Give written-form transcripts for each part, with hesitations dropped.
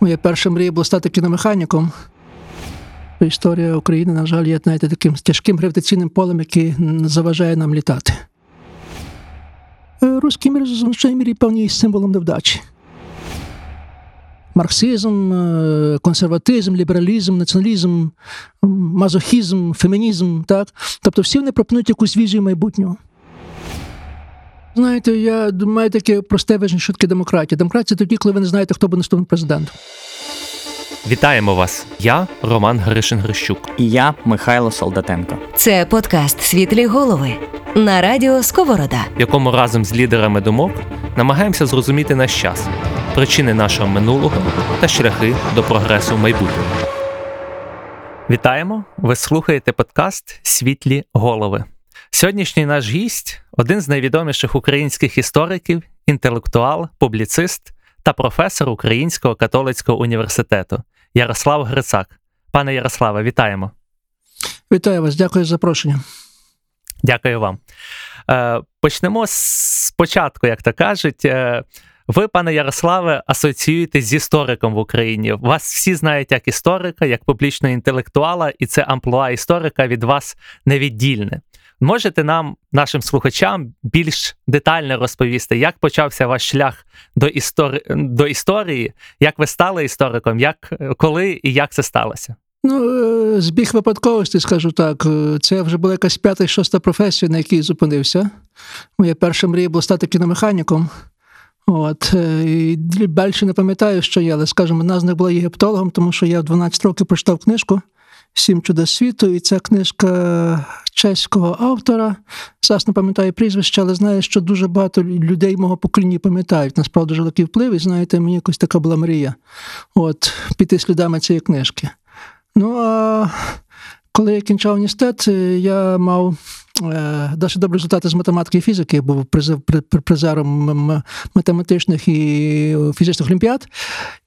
Моя перша мрія була стати кіномеханіком. Історія України, на жаль, є, знаєте, таким тяжким гравітаційним полем, яке заважає нам літати. Руський мір, в значній мірі, певний символом невдачі. Марксизм, консерватизм, лібералізм, націоналізм, мазохізм, фемінізм, так? Тобто всі вони пропонують якусь візію майбутнього. Знаєте, я маю таке просте виження, що таке демократія. Демократія тоді, коли ви не знаєте, хто буде наступний президент. Вітаємо вас! Я Роман Гришин-Грищук. І я Михайло Солдатенко. Це подкаст «Світлі голови» на радіо Сковорода, в якому разом з лідерами думок намагаємося зрозуміти наш час, причини нашого минулого та шляхи до прогресу в майбутньому. Вітаємо! Ви слухаєте подкаст «Світлі голови». Сьогоднішній наш гість – один з найвідоміших українських істориків, інтелектуал, публіцист та професор Українського католицького університету Ярослав Грицак. Пане Ярославе, вітаємо. Вітаю вас, дякую за запрошення. Дякую вам. Почнемо спочатку, як то кажуть. Ви, пане Ярославе, асоціюєтесь з істориком в Україні. Вас всі знають як історика, як публічного інтелектуала, і це амплуа історика від вас невіддільне. Можете нам, нашим слухачам, більш детально розповісти, як почався ваш шлях до історії, як ви стали істориком, коли і як це сталося? Збіг випадковості, скажу так. Це вже була якась 5-6 професія, на якій зупинився. Моя перша мрія була стати кіномеханіком. І далі не пам'ятаю, що я, але, скажімо, назва була єгиптологом, тому що я в 12 років прочитав книжку «Сім чудес світу», і ця книжка чеського автора. Зараз не пам'ятаю прізвище, але знаю, що дуже багато людей мого покоління пам'ятають. Насправді, дуже великий вплив, і, знаєте, мені якось така була мрія, піти слідами цієї книжки. Коли я кінчав університет, я мав досить добрі результати з математики і фізики. Я був призером математичних і фізичних олімпіад.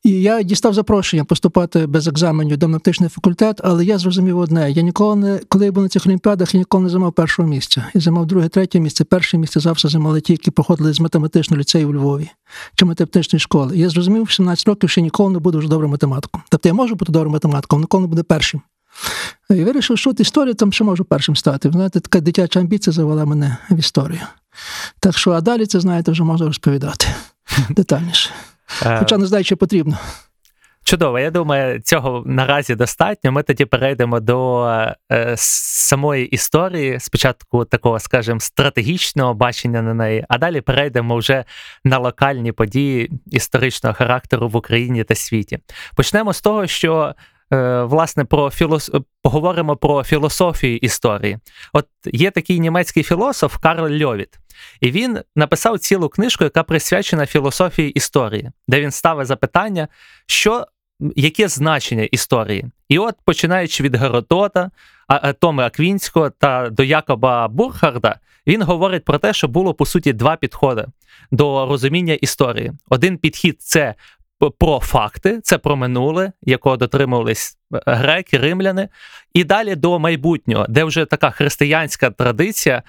І я дістав запрошення поступати без екзаменів до математичний факультет, але я зрозумів одне. Коли я був на цих олімпіадах, я ніколи не займав першого місця. Я займав друге, третє місце. Перше місце завжди займали ті, які проходили з математичного ліцею у Львові чи математичної школи. І я зрозумів, що в 17 років ще ніколи не буду вже добрим математиком. Тобто я можу бути добрим математиком, але ніколи не буду першим. І вирішив, що історія, там ще можу першим стати. Знаєте, така дитяча амбіція завела мене в історію. Так що, а далі це, знаєте, вже можна розповідати детальніше. Хоча не знаю, що потрібно. Чудово. Я думаю, цього наразі достатньо. Ми тоді перейдемо до самої історії. Спочатку такого, скажімо, стратегічного бачення на неї, а далі перейдемо вже на локальні події історичного характеру в Україні та світі. Почнемо з того, що власне, поговоримо про філософію історії. От є такий німецький філософ Карл Льовіт, і він написав цілу книжку, яка присвячена філософії історії, де він ставить запитання, яке значення історії. І от, починаючи від Геродота, Томи Аквінського та до Якоба Бурхарда, він говорить про те, що було, по суті, два підходи до розуміння історії. Один підхід – це про факти, це про минуле, якого дотримувались греки, римляни, і далі до майбутнього, де вже така християнська традиція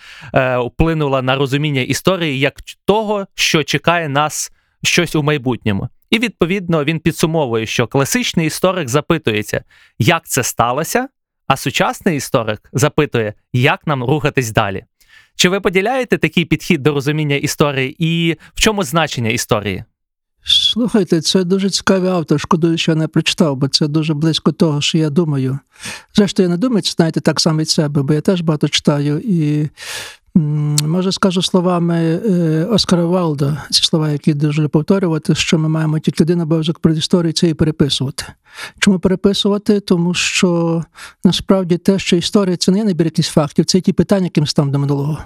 вплинула на розуміння історії як того, що чекає нас щось у майбутньому. І, відповідно, він підсумовує, що класичний історик запитується, як це сталося, а сучасний історик запитує, як нам рухатись далі. Чи ви поділяєте такий підхід до розуміння історії і в чому значення історії? Слухайте, це дуже цікавий автор, шкодую, що я не прочитав, бо це дуже близько того, що я думаю. Зрештою, я не думаю, знаєте, так само від себе, бо я теж багато читаю. І, може, скажу словами Оскара Вальда, ці слова, які дуже повторювати, що ми маємо тільки один обов'язок перед історією, це і переписувати. Чому переписувати? Тому що, насправді, те, що історія – це не набір якісь фактів, це ті питання, які ми ставимо до минулого.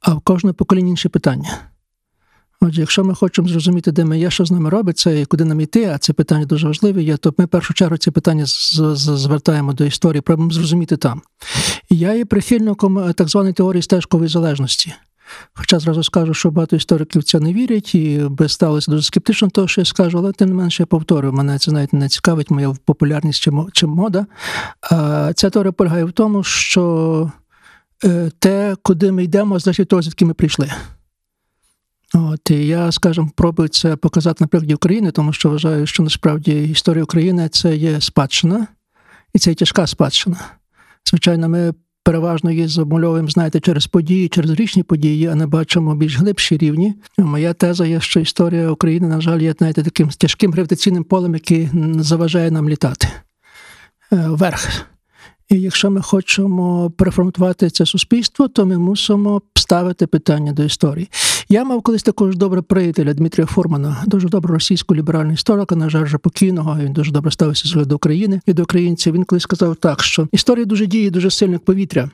А в кожного покоління інші питання. Отже, якщо ми хочемо зрозуміти, де ми є, що з нами робиться і куди нам йти, а це питання дуже важливе є, то ми в першу чергу ці питання звертаємо до історії, пробуємо зрозуміти там. Я є прихильником так званої теорії стежкової залежності. Хоча зразу скажу, що багато істориків в це не вірять і би ставилися дуже скептично того, що я скажу, але тим не менше я повторю, мене це навіть не цікавить, моя популярність чи мода. Ця теорія полягає в тому, що те, куди ми йдемо, значить того, звідки ми прийшли. От, і я, скажімо, пробую це показати на прикладі України, тому що вважаю, що насправді історія України – це є спадщина, і це є тяжка спадщина. Звичайно, ми переважно її замальовуємо, знаєте, через події, через річні події, а не бачимо більш глибші рівні. Моя теза є, що історія України, на жаль, є, знаєте, таким тяжким гравітаційним полем, який заважає нам літати вверх. І якщо ми хочемо переформатувати це суспільство, то ми мусимо ставити питання до історії. Я мав колись також добре приятеля Дмитра Фурмана, дуже доброго російського ліберального історика, на жаль, вже покійного, він дуже добре ставився до України і до українців. Він колись сказав так, що історія дуже діє, дуже сильно як повітря.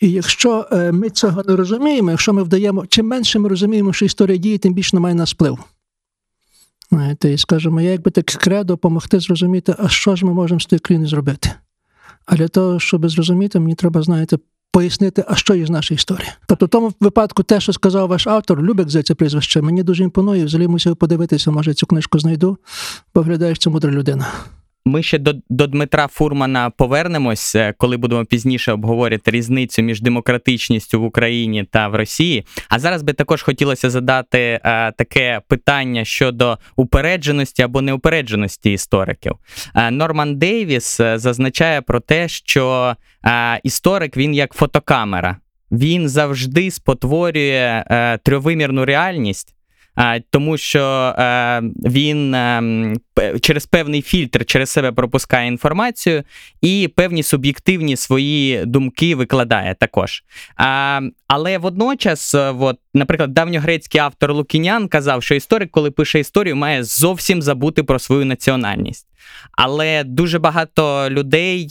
І якщо ми цього не розуміємо, якщо ми вдаємо, чим менше ми розуміємо, що історія діє, тим більше має на нас вплив. Знаєте, і скажемо, я якби так кредо допомогти зрозуміти, а що ж ми можемо з тією країною зробити. А для того, щоб зрозуміти, мені треба, знаєте, пояснити, а що є з нашої історії. Тобто, в тому випадку, те, що сказав ваш автор, Любек, за це прізвище, мені дуже імпонує, взагалі мусив подивитися, може цю книжку знайду, бо виглядає, що це мудра людина. Ми ще до Дмитра Фурмана повернемось, коли будемо пізніше обговорити різницю між демократичністю в Україні та в Росії. А зараз би також хотілося задати таке питання щодо упередженості або неупередженості істориків. Норман Дейвіс зазначає про те, що історик, він як фотокамера. Він завжди спотворює трьохвимірну реальність, тому що він через певний фільтр через себе пропускає інформацію і певні суб'єктивні свої думки викладає також. Але водночас, наприклад, давньогрецький автор Лукіан казав, що історик, коли пише історію, має зовсім забути про свою національність. Але дуже багато людей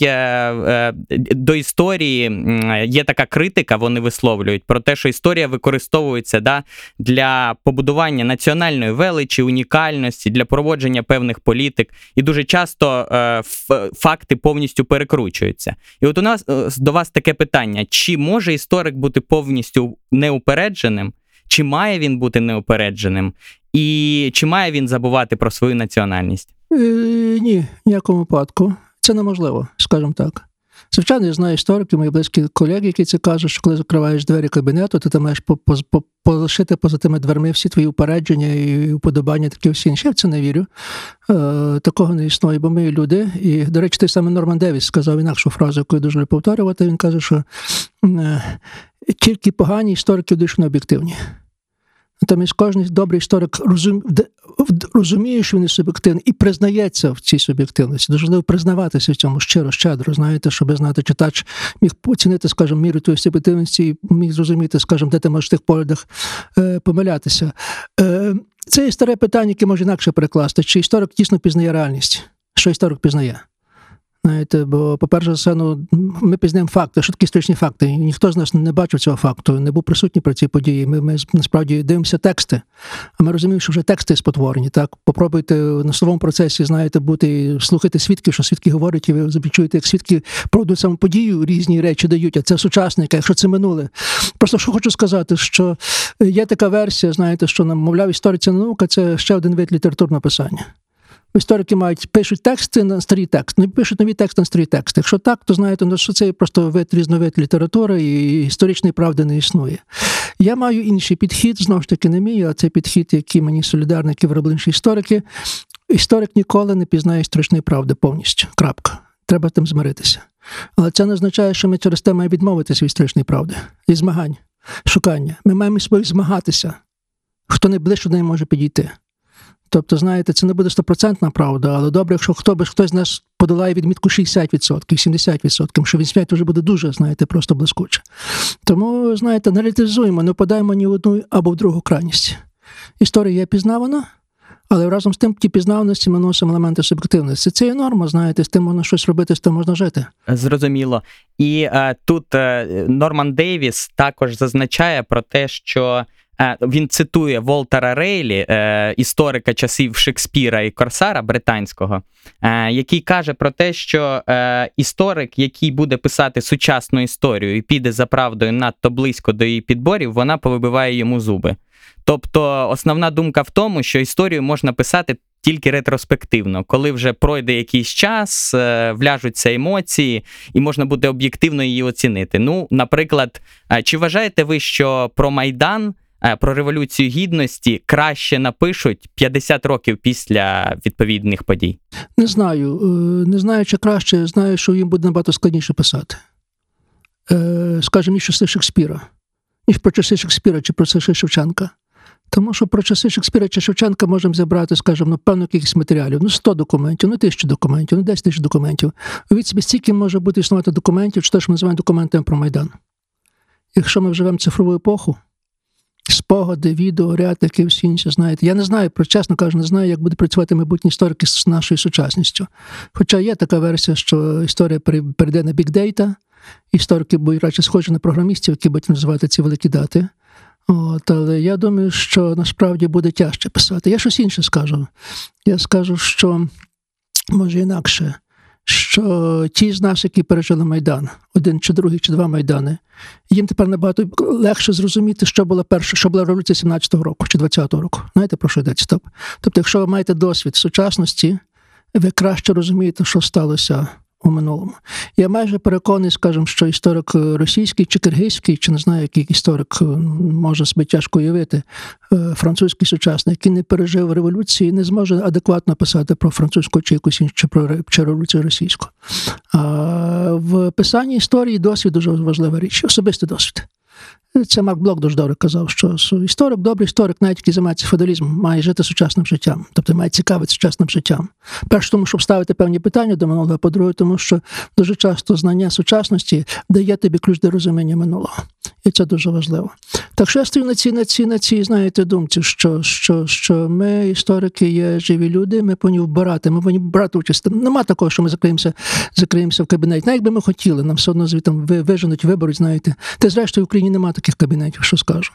до історії є така критика, вони висловлюють про те, що історія використовується для побудування національної величі, унікальності, для проводження певних політик. І дуже часто факти повністю перекручуються. І от у нас до вас таке питання. Чи може історик бути повністю неупередженим? Чи має він бути неупередженим? І чи має він забувати про свою національність? Ні, в ніякому випадку. Це неможливо, скажімо так. Звичайно, я знаю істориків, мої близькі колеги, які це кажуть, що коли закриваєш двері кабінету, ти там маєш полишити поза тими дверми всі твої упередження і уподобання, такі всі інші. Я в це не вірю. Такого не існує, бо ми люди. І, до речі, той самий Норман Дейвіс сказав інакшу фразу, яку я дуже люблю повторювати. Він каже, що тільки погані історики дуже необ'єктивні. Натомість кожен добрий історик розуміє, що він суб'єктивний і признається в цій суб'єктивності. Дуже важливо признаватися в цьому щиро, щедро, знаєте, щоб знати, читач міг оцінити, скажімо, міру тієї суб'єктивності і міг зрозуміти, скажімо, де ти можеш в тих поглядах помилятися. Це є старе питання, яке може інакше перекласти. Чи історик дійсно пізнає реальність? Що історик пізнає? Знаєте, бо, по-перше, ми пізнаємо факти, що такі історичні факти. Ніхто з нас не бачив цього факту, не був присутній при цій події. Ми насправді дивимося тексти, а ми розуміємо, що вже тексти спотворені. Так? Попробуйте на слововому процесі, знаєте, слухати свідків, що свідки говорять, і ви запічуєте, як свідки про саму подію різні речі дають, а це сучасника, якщо це минуле. Просто що хочу сказати, що є така версія, знаєте, що, мовляв, історія – це наука, це ще один вид літературного писання. Історики пишуть тексти на старі тексти, не пишуть нові тексти на старі тексти. Якщо так, то знаєте, що це просто різновид літератури і історичної правди не існує. Я маю інший підхід, знову ж таки не мій, а це підхід, який мені солідарний, який виробили інші історики. Історик ніколи не пізнає історичної правди повністю. Крапка. Треба тим змиритися. Але це не означає, що ми через те маємо відмовитися від історичної правди. І змагань, шукання. Ми маємо своїх змагатися. Хто найближче до неї може підійти. Тобто, знаєте, це не буде 100% правда, але добре, якщо хтось з нас подолає відмітку 60%, 70%, що він сміють вже буде дуже, знаєте, просто блискуче. Тому, знаєте, аналітизуємо, не впадаємо ні в одну або в другу крайність. Історія є пізнавана, але разом з тим, ті пізнаваності ми носимо елементи суб'єктивності. Це є норма, знаєте, з тим можна щось робити, з тим можна жити. Зрозуміло. І тут Норман Дейвіс також зазначає про те, що він цитує Волтера Рейлі, історика часів Шекспіра і Корсара британського, який каже про те, що історик, який буде писати сучасну історію і піде за правдою надто близько до її підборів, вона повибиває йому зуби. Тобто основна думка в тому, що історію можна писати тільки ретроспективно, коли вже пройде якийсь час, вляжуться емоції, і можна буде об'єктивно її оцінити. Ну, наприклад, чи вважаєте ви, що про Майдан про Революцію Гідності краще напишуть 50 років після відповідних подій? Не знаю. Не знаю, чи краще. Знаю, що їм буде набагато складніше писати. Скажімо, ніж часи Шекспіра. Ніж про часи Шекспіра чи про часи Шевченка. Тому що про часи Шекспіра чи Шевченка можемо зібрати, скажімо, певну кількість матеріалів. 100 документів, 1000 документів, 10 000 документів. Від собі стільки може бути існувати документів, чи те, що ми називаємо документами про Майдан. Якщо ми живемо цифрову епоху, спогади, відео, ряд, які всі інші знаєте. Я не знаю, чесно кажу, не знаю, як буде працювати майбутні історики з нашою сучасністю. Хоча є така версія, що історія перейде на бікдейта, історики будуть радше схожі на програмістів, які будуть називати ці великі дати. Але я думаю, що насправді буде тяжче писати. Я щось інше скажу. Я скажу, що, може інакше, що ті з нас, які пережили Майдан, один чи другий, чи два Майдани, їм тепер набагато легше зрозуміти, що була перша, що була революція 17-го року чи 20-го року. Знаєте, про що йдеться? Тобто, якщо ви маєте досвід сучасності, ви краще розумієте, що сталося у минулому. Я майже переконаний, скажімо, що історик російський чи киргизький, чи не знаю, який історик, може собі тяжко уявити, французький сучасний, який не пережив революції, не зможе адекватно писати про французьку чи якусь іншу, чи революцію російську. А в писанні історії досвід дуже важлива річ, особистий досвід. Це Марк Блок дуже добре казав, що історик, добрий історик, навіть який займається феодалізмом, має жити сучасним життям, тобто має цікавитися сучасним життям. Перше, тому щоб ставити певні питання до минулого, а по-друге, тому що дуже часто знання сучасності дає тобі ключ до розуміння минулого. І це дуже важливо. Так що я стою на цій знаєте, думці, що ми, історики, є живі люди, ми повинні вбирати, ми повинні брати участь. Нема такого, що ми закриємося в кабінеті. Навіть би ми хотіли, нам все одно звідти виженуть, виберуть, знаєте. Та зрештою в Україні немає таких кабінетів, що скажу.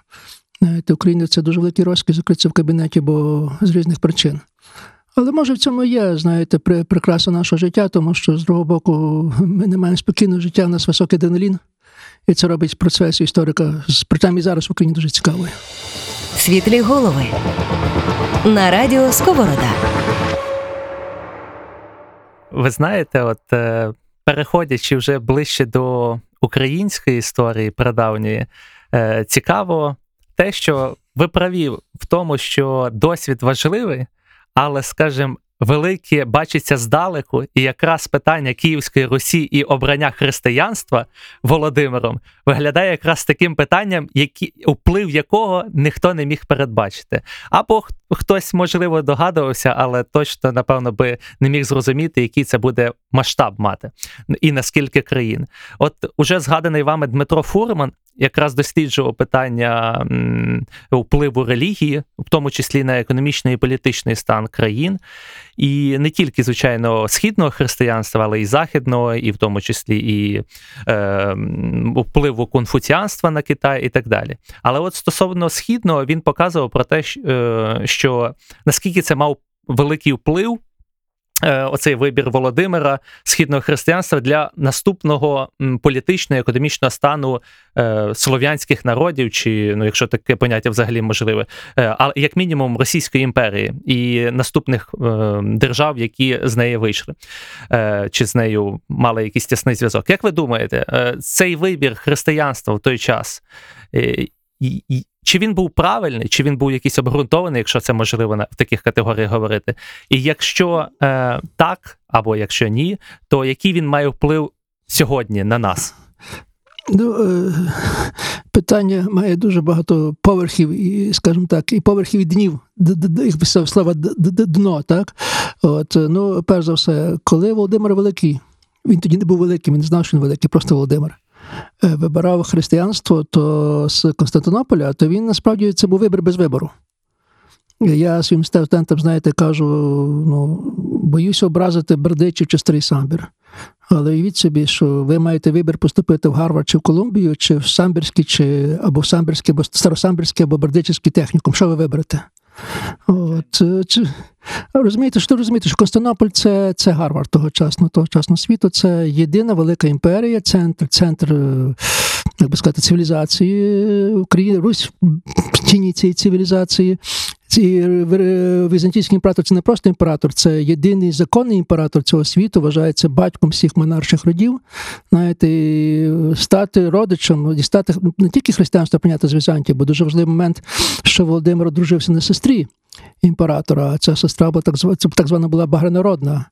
Знаєте, в Україні це дуже великий розкіш закритися в кабінеті, бо з різних причин. Але, може, в цьому є, знаєте, прикраса нашого життя, тому що, з другого боку, ми не маємо спокійного життя, у нас високий адреналін. І це робить процес історика, принаймні зараз в Україні, дуже цікавою. Світлі голови на радіо Сковорода. Ви знаєте, от переходячи вже ближче до української історії прадавньої, цікаво те, що ви праві в тому, що досвід важливий, але, скажімо, велике бачиться здалеку, і якраз питання Київської Русі і обрання християнства Володимиром виглядає якраз таким питанням, вплив якого ніхто не міг передбачити. Або хтось, можливо, догадувався, але точно, напевно, би не міг зрозуміти, який це буде масштаб мати і наскільки країн. От уже згаданий вами Дмитро Фурман якраз досліджував питання впливу релігії, в тому числі на економічний і політичний стан країн, і не тільки, звичайно, східного християнства, але і західного, і в тому числі і впливу конфуціанства на Китай і так далі. Але от стосовно східного, він показував про те, що наскільки це мав великий вплив, оцей вибір Володимира, східного християнства, для наступного політичного і економічного стану слов'янських народів, чи, якщо таке поняття взагалі можливе, а як мінімум Російської імперії і наступних держав, які з неї вийшли, чи з нею мали якийсь тісний зв'язок. Як ви думаєте, цей вибір християнства в той час, чи він був правильний, чи він був якийсь обґрунтований, якщо це можливо в таких категоріях говорити? І якщо так, або якщо ні, то який він має вплив сьогодні на нас? Питання має дуже багато поверхів, і, скажімо так, і поверхів, і днів, їх писав слова дно, так? От, перш за все, коли Володимир Великий, він тоді не був великим, він не знав, що він великий, просто Володимир, вибирав християнство то з Константинополя, то він, насправді, це був вибір без вибору. Я своїм студентам, знаєте, кажу, боюся образити Бердичів чи Старий Самбір. Але уявіть собі, що ви маєте вибір поступити в Гарвард чи в Колумбію, чи в Самбірський, чи або в Самбірський, або Старосамбірський, або Бердичівський технікум. Що ви виберете? От, розумієте, що Константинополь – це Гарвард тогочасного світу, це єдина велика імперія, центр, як би сказати, цивілізації України, Русь в тіні цієї цивілізації. Візантійський імператор – це не просто імператор, це єдиний законний імператор цього світу, вважається батьком всіх монарших родів. Знаєте, стати родичем, і стати не тільки християнство прийняти з Візантії, бо дуже важливий момент, що Володимир одружився на сестрі імператора, а ця сестра була так звана була багрянародна.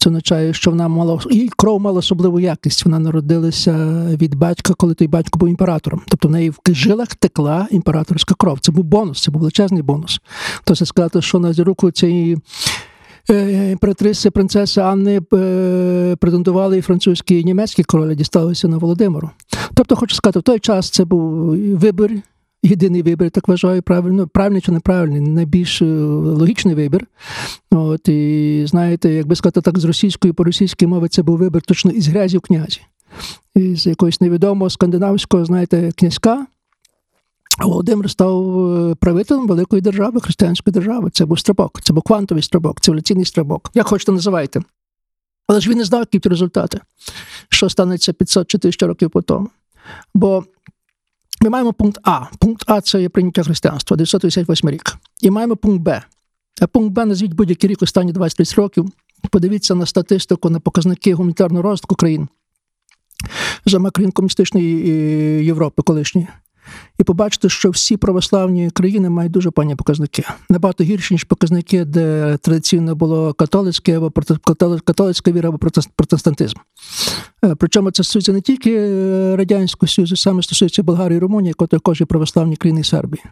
Це означає, що вона мала, її кров мала особливу якість. Вона народилася від батька, коли той батько був імператором. Тобто в неї в жилах текла імператорська кров. Це був бонус, це був величезний бонус. Тобто сказати, що на руку цієї імператриці, принцеси Анни претендували і французькі, і німецькі королі, дісталися на Володимиру. Тобто, хочу сказати, в той час це був вибір, єдиний вибір, так вважаю, правильний чи неправильний, найбільш логічний вибір. От, і знаєте, якби сказати так, з російської по російській мови це був вибір точно із грязі в князі. Із якогось невідомого скандинавського, знаєте, князька. Володимир став правителем великої держави, християнської держави. Це був стрибок, це був квантовий стрибок, цивілізаційний стрибок, як хочете називайте. Але ж він не знав, які будуть результати, що станеться 500 чи 1000 років по тому. Бо ми маємо пункт А. Пункт А – це є прийняття християнства, 958 рік. І маємо пункт Б. А пункт Б назвіть будь-який рік останні 20-30 років. Подивіться на статистику, на показники гуманітарного розвитку країн, зокрема країн комуністичної Європи колишньої. І побачите, що всі православні країни мають дуже погані показники. Набагато гірші, ніж показники, де традиційно було католицьке або католицька віра або протестантизм. Причому це стосується не тільки Радянського Союзу, саме стосується Болгарії і Румунії, а також і православні країни Сербії.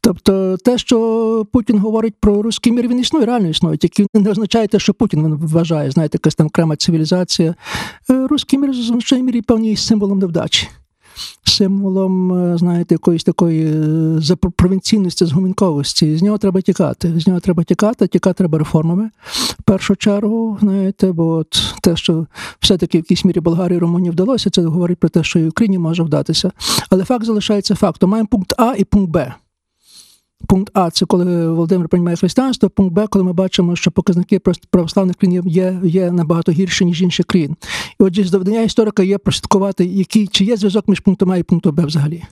Тобто те, що Путін говорить про руський мір, він існує, реально існує. Тільки не означає те, що Путін вважає, знаєте, якась там окрема цивілізація. Руський мір, звичайно, мірі певний символом невдачі. Символом, знаєте, якоїсь такої провінційності, згумінковості. З нього треба тікати. Тікати треба реформами. В першу чергу, знаєте, бо от те, що все-таки в якійсь мірі Болгарії і Румунії вдалося, це говорить про те, що і в Україні може вдатися. Але факт залишається фактом. Маємо пункт А і пункт Б. Пункт А – це коли Володимир приймає християнство, пункт Б – коли ми бачимо, що показники православних країн є набагато гірші, ніж інших країн. І отже, завдання історика є прослідкувати, чи є зв'язок між пунктом А і пунктом Б взагалі.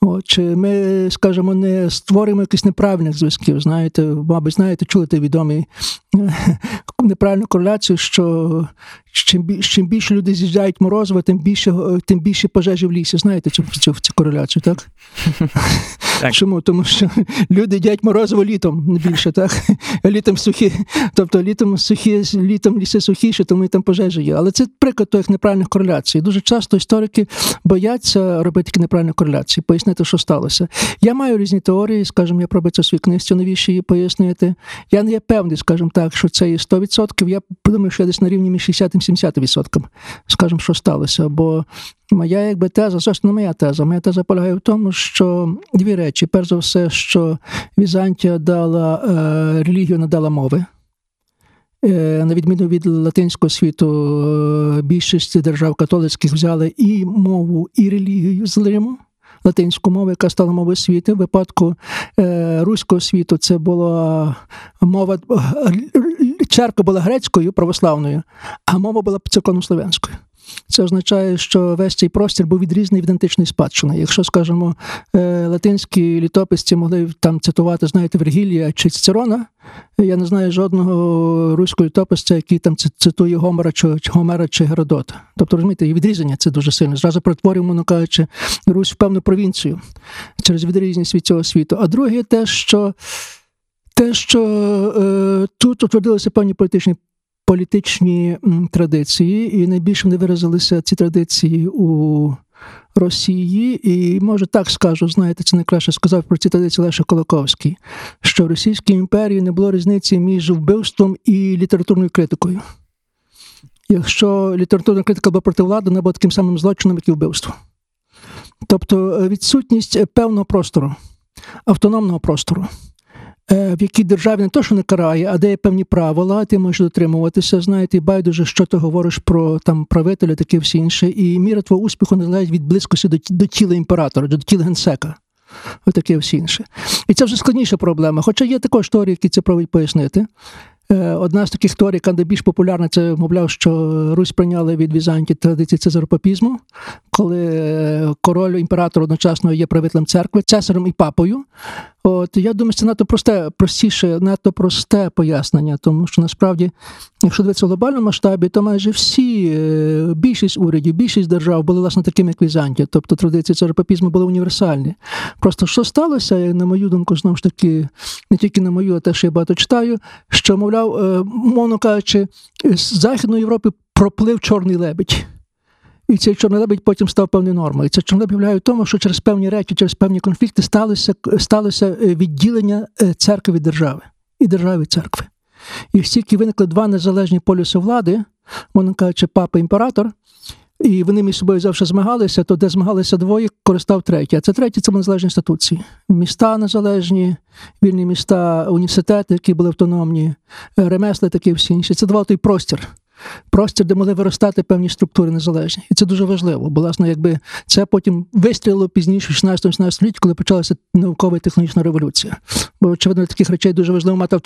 От, чи ми, скажімо, не створюємо якихось неправильних зв'язків, знаєте, мабуть, чули те відомі неправильну кореляцію, що чим більше люди з'їжджають морозиво, тим більше пожежі в лісі. Знаєте цю кореляцію, так? Так. Чому? Тому що люди їдять морозиво літом, не більше, так? Літом сухі, тобто літом ліси сухіші, тому і там пожежі є. Але це приклад тих неправильних кореляцій. Дуже часто історики бояться робити такі неправильні кореляції, пояснити, що сталося. Я маю різні теорії, скажімо, я пробую це в своїй книжці, новіші її пояснити. Я не є певний, скажімо так, що це є 100%. Я думаю, що я десь на рівні між 60-70%, скажімо, що сталося. Бо моя якби теза, зовсім не моя теза. Моя теза полягає в тому, що дві речі. Перш за все, що Візантія дала релігію, надала мови. На відміну від латинського світу, більшість держав католицьких взяли і мову, і релігію з Риму. Латинську мову, яка стала мовою світу. В випадку руського світу це була мова, церква була грецькою, православною, а мова була церковнослов'янською. Це означає, що весь цей простір був відрізаний від античної спадщини. Якщо, скажімо, латинські літописці могли там цитувати, знаєте, Вергілія чи Цицерона, я не знаю жодного руського літописця, який там цитує Гомера чи Геродота. Тобто, розумієте, і відрізання це дуже сильно. Зразу перетворюємо, воно кажучи, Русь в певну провінцію через відрізність від цього світу. А друге те, що тут утвердилися певні політичні традиції, і найбільше вони виразилися ці традиції у Росії. І, може, так скажу, знаєте, це найкраще сказав про ці традиції Лешек Колаковський, що в Російській імперії не було різниці між вбивством і літературною критикою. Якщо літературна критика була проти влади, вона була таким самим злочином, як і вбивство. Тобто відсутність певного простору, автономного простору, в якій державі не то, що не карає, а де є певні правила, ти можеш дотримуватися, знаєте, і байдуже, що ти говориш про там правителя, таке всі інше. І міра твого успіху не залежить від близькості до тіла імператора, до тіла генсека. Отаке всі інше. І це вже складніша проблема. Хоча є також теорії, які це пробують пояснити. Одна з таких теорій, яка найбільш популярна, це, мовляв, що Русь прийняла від Візантії традиції цезаропапізму, коли король, імператор одночасно є правителем церкви, цесарем і папою. От, я думаю, це надто просте, простіше, надто просте пояснення, тому що насправді, якщо дивитися в глобальному масштабі, то майже всі, більшість урядів, більшість держав були, власне, такими, як Візантія. Тобто традиції царепапізму були універсальні. Просто що сталося, і, на мою думку, знову ж таки, не тільки на мою, а те, що я багато читаю, що, мовляв, мовно кажучи, з Західної Європи проплив чорний лебідь. І цей чорний лебідь потім став певною нормою. Це чорний лебідь являє в тому, що через певні речі, через певні конфлікти сталося відділення церкви від держави. І держави від церкви. І стільки виникли два незалежні полюси влади, вони кажуть, папа, імператор, і вони між собою завжди змагалися, то де змагалися двоє, користав третій. А це третій – це незалежні інституції. Міста незалежні, вільні міста, університети, які були автономні, ремесла, такі всі інші. Це давало той простір. Простір, де могли виростати певні структури незалежні. І це дуже важливо, бо, власне, якби це потім вистрілило пізніше, в 16-17 столітті, коли почалася наукова і технологічна революція. Бо, очевидно, таких речей дуже важливо мати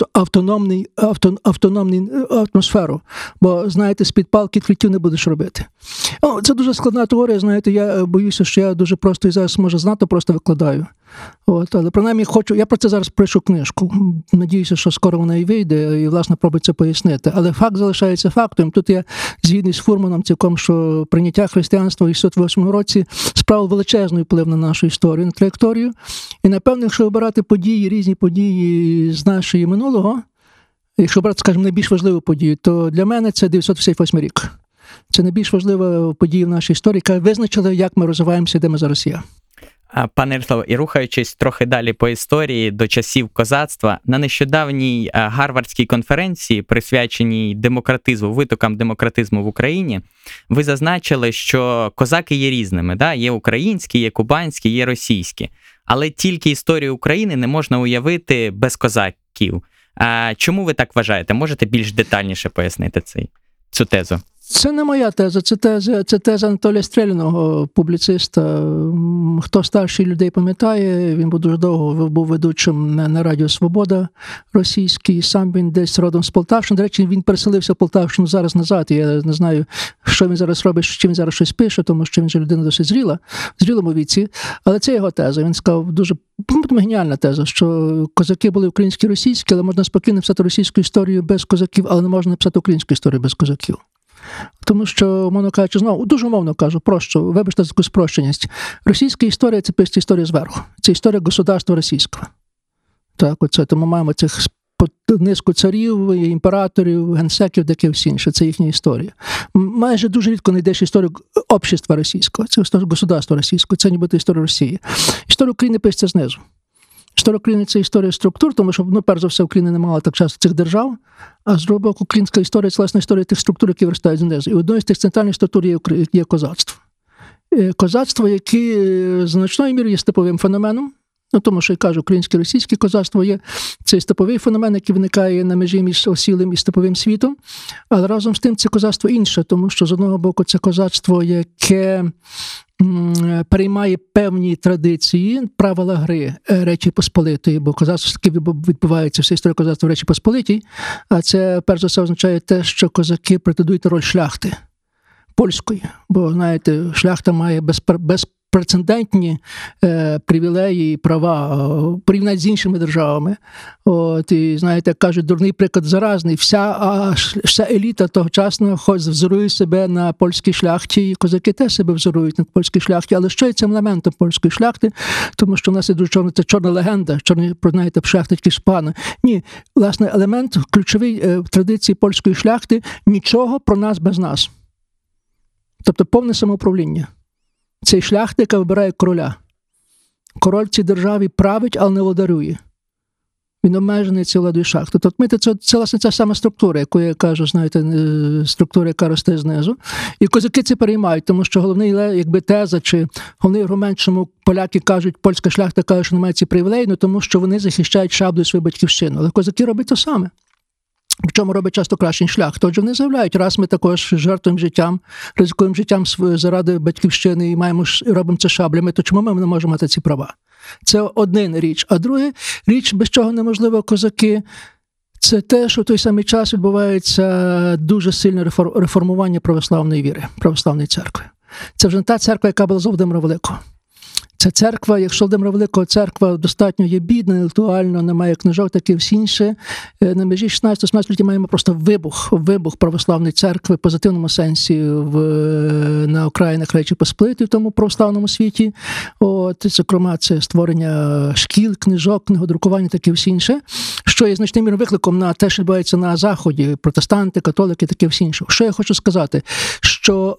автономну атмосферу. Бо, знаєте, з-під палки квітів не будеш робити. О, це дуже складна теорія, знаєте, я боюся, що я дуже просто і зараз, може, знато просто викладаю. От, але, принаймні, хочу, я про це зараз пишу книжку. Надіюся, що скоро вона і вийде, і, власне, пробую це пояснити. Але факт залишається фактом. Тут я згідний з Фурманом цілком, що прийняття християнства в 1908 році справило величезний вплив на нашу історію, на траєкторію. І, напевно, якщо обирати події, різні події з нашої минулого, якщо обирати, скажімо, найбільш важливу подію, то для мене це 1958 рік. Це найбільш важлива подія в нашій історії, яка визначила, як ми розвиваємося, де ми зараз є. Пане Ярославе, і рухаючись трохи далі по історії до часів козацтва, на нещодавній Гарвардській конференції, присвяченій демократизму, витокам демократизму в Україні, ви зазначили, що козаки є різними, да? Є українські, є кубанські, є російські. Але тільки історію України не можна уявити без козаків. Чому ви так вважаєте? Можете більш детальніше пояснити цю тезу? Це не моя теза, це теза Анатолія Стреляного, публіциста. Хто старший людей пам'ятає, він дуже довго був ведучим на Радіо Свобода російський, сам він десь родом з Полтавщини. До речі, він переселився в Полтавщину зараз назад, я не знаю, що він зараз робить, чим він зараз щось пише, тому що він же людина досить зріла, в зрілому віці. Але це його теза, він сказав, дуже геніальна теза, що козаки були українські і російські, але можна спокійно написати російську історію без козаків, але не можна написати українську історію без козаків. Тому що, мовно кажучи, знову, дуже умовно кажу, прощо, вибачте за таку спрощеність. Російська історія – це просто історія зверху. Це історія государства російського. Так, оце, тому маємо цих низку царів, імператорів, генсеків, таке всі інше. Це їхня історія. Майже дуже рідко знайдеш історію общества російського. Це історія государства російського. Це нібито історія Росії. Історія України пишеться знизу. Історія України – це історія структур, тому що, перш за все, Україна не мала так часто цих держав, а з другого боку, українська історія – це, власне, історія тих структур, які виростають знизу. І одною з тих центральних структур є козацтво. Козацтво, яке значною мірою є степовим феноменом, тому що, я кажу, українське і російське козацтво є цей степовий феномен, який виникає на межі між осілим і степовим світом, але разом з тим це козацтво інше, тому що, з одного боку, це козацтво, яке переймає певні традиції, правила гри Речі Посполитої, бо козацтво відбувається, вся історія козацтва в Речі Посполитій, а це, перш за все, означає те, що козаки претендують на роль шляхти польської, бо, знаєте, шляхта має безпрецедентні привілеї і права порівняти з іншими державами. От, і, знаєте, як кажуть, дурний приклад заразний. Вся еліта тогочасна взорує себе на польській шляхті, і козаки теж себе взорують на польській шляхті. Але що є цим елементом польської шляхти? Тому що в нас є дуже чорна легенда, знаєте, шляхтички шпани. Ні, власне, елемент ключовий в традиції польської шляхти – нічого про нас без нас. Тобто повне самоуправління. Цей шляхтик вибирає короля. Король в цій державі править, але не володарює. Він обмежений цією владою шляхти. Тобто це, власне, ця сама структура, яку я кажу, знаєте, структура, яка росте знизу. І козаки це переймають, тому що головний, якби, теза, чи головний аргумент, чому поляки кажуть, польська шляхта каже, що немає ці привілеї, тому що вони захищають шаблею свою батьківщину. Але козаки роблять те саме. В чому робить часто кращий шлях. Тож вони заявляють, раз ми також жертвуємо життям, ризикуємо життям заради батьківщини і маємо, робимо це шаблями, то чому ми не можемо мати ці права? Це одна річ. А друга річ, без чого неможливо козаки, це те, що в той самий час відбувається дуже сильне реформування православної віри, православної церкви. Це вже не та церква, яка була за Володимира Великого. Це церква, якщо Володимира Великого церква достатньо є бідна, інтелектуально, немає книжок, так і всі інші. На межі 16-18 століття маємо просто вибух православної церкви в позитивному сенсі на окраїнах Речі Посполитої в тому православному світі. От, зокрема, це створення шкіл, книжок, книгодрукування, так і всі інше, що є значним мірним викликом на те, що відбувається на Заході, протестанти, католики, так і всі інше. Що я хочу сказати? Що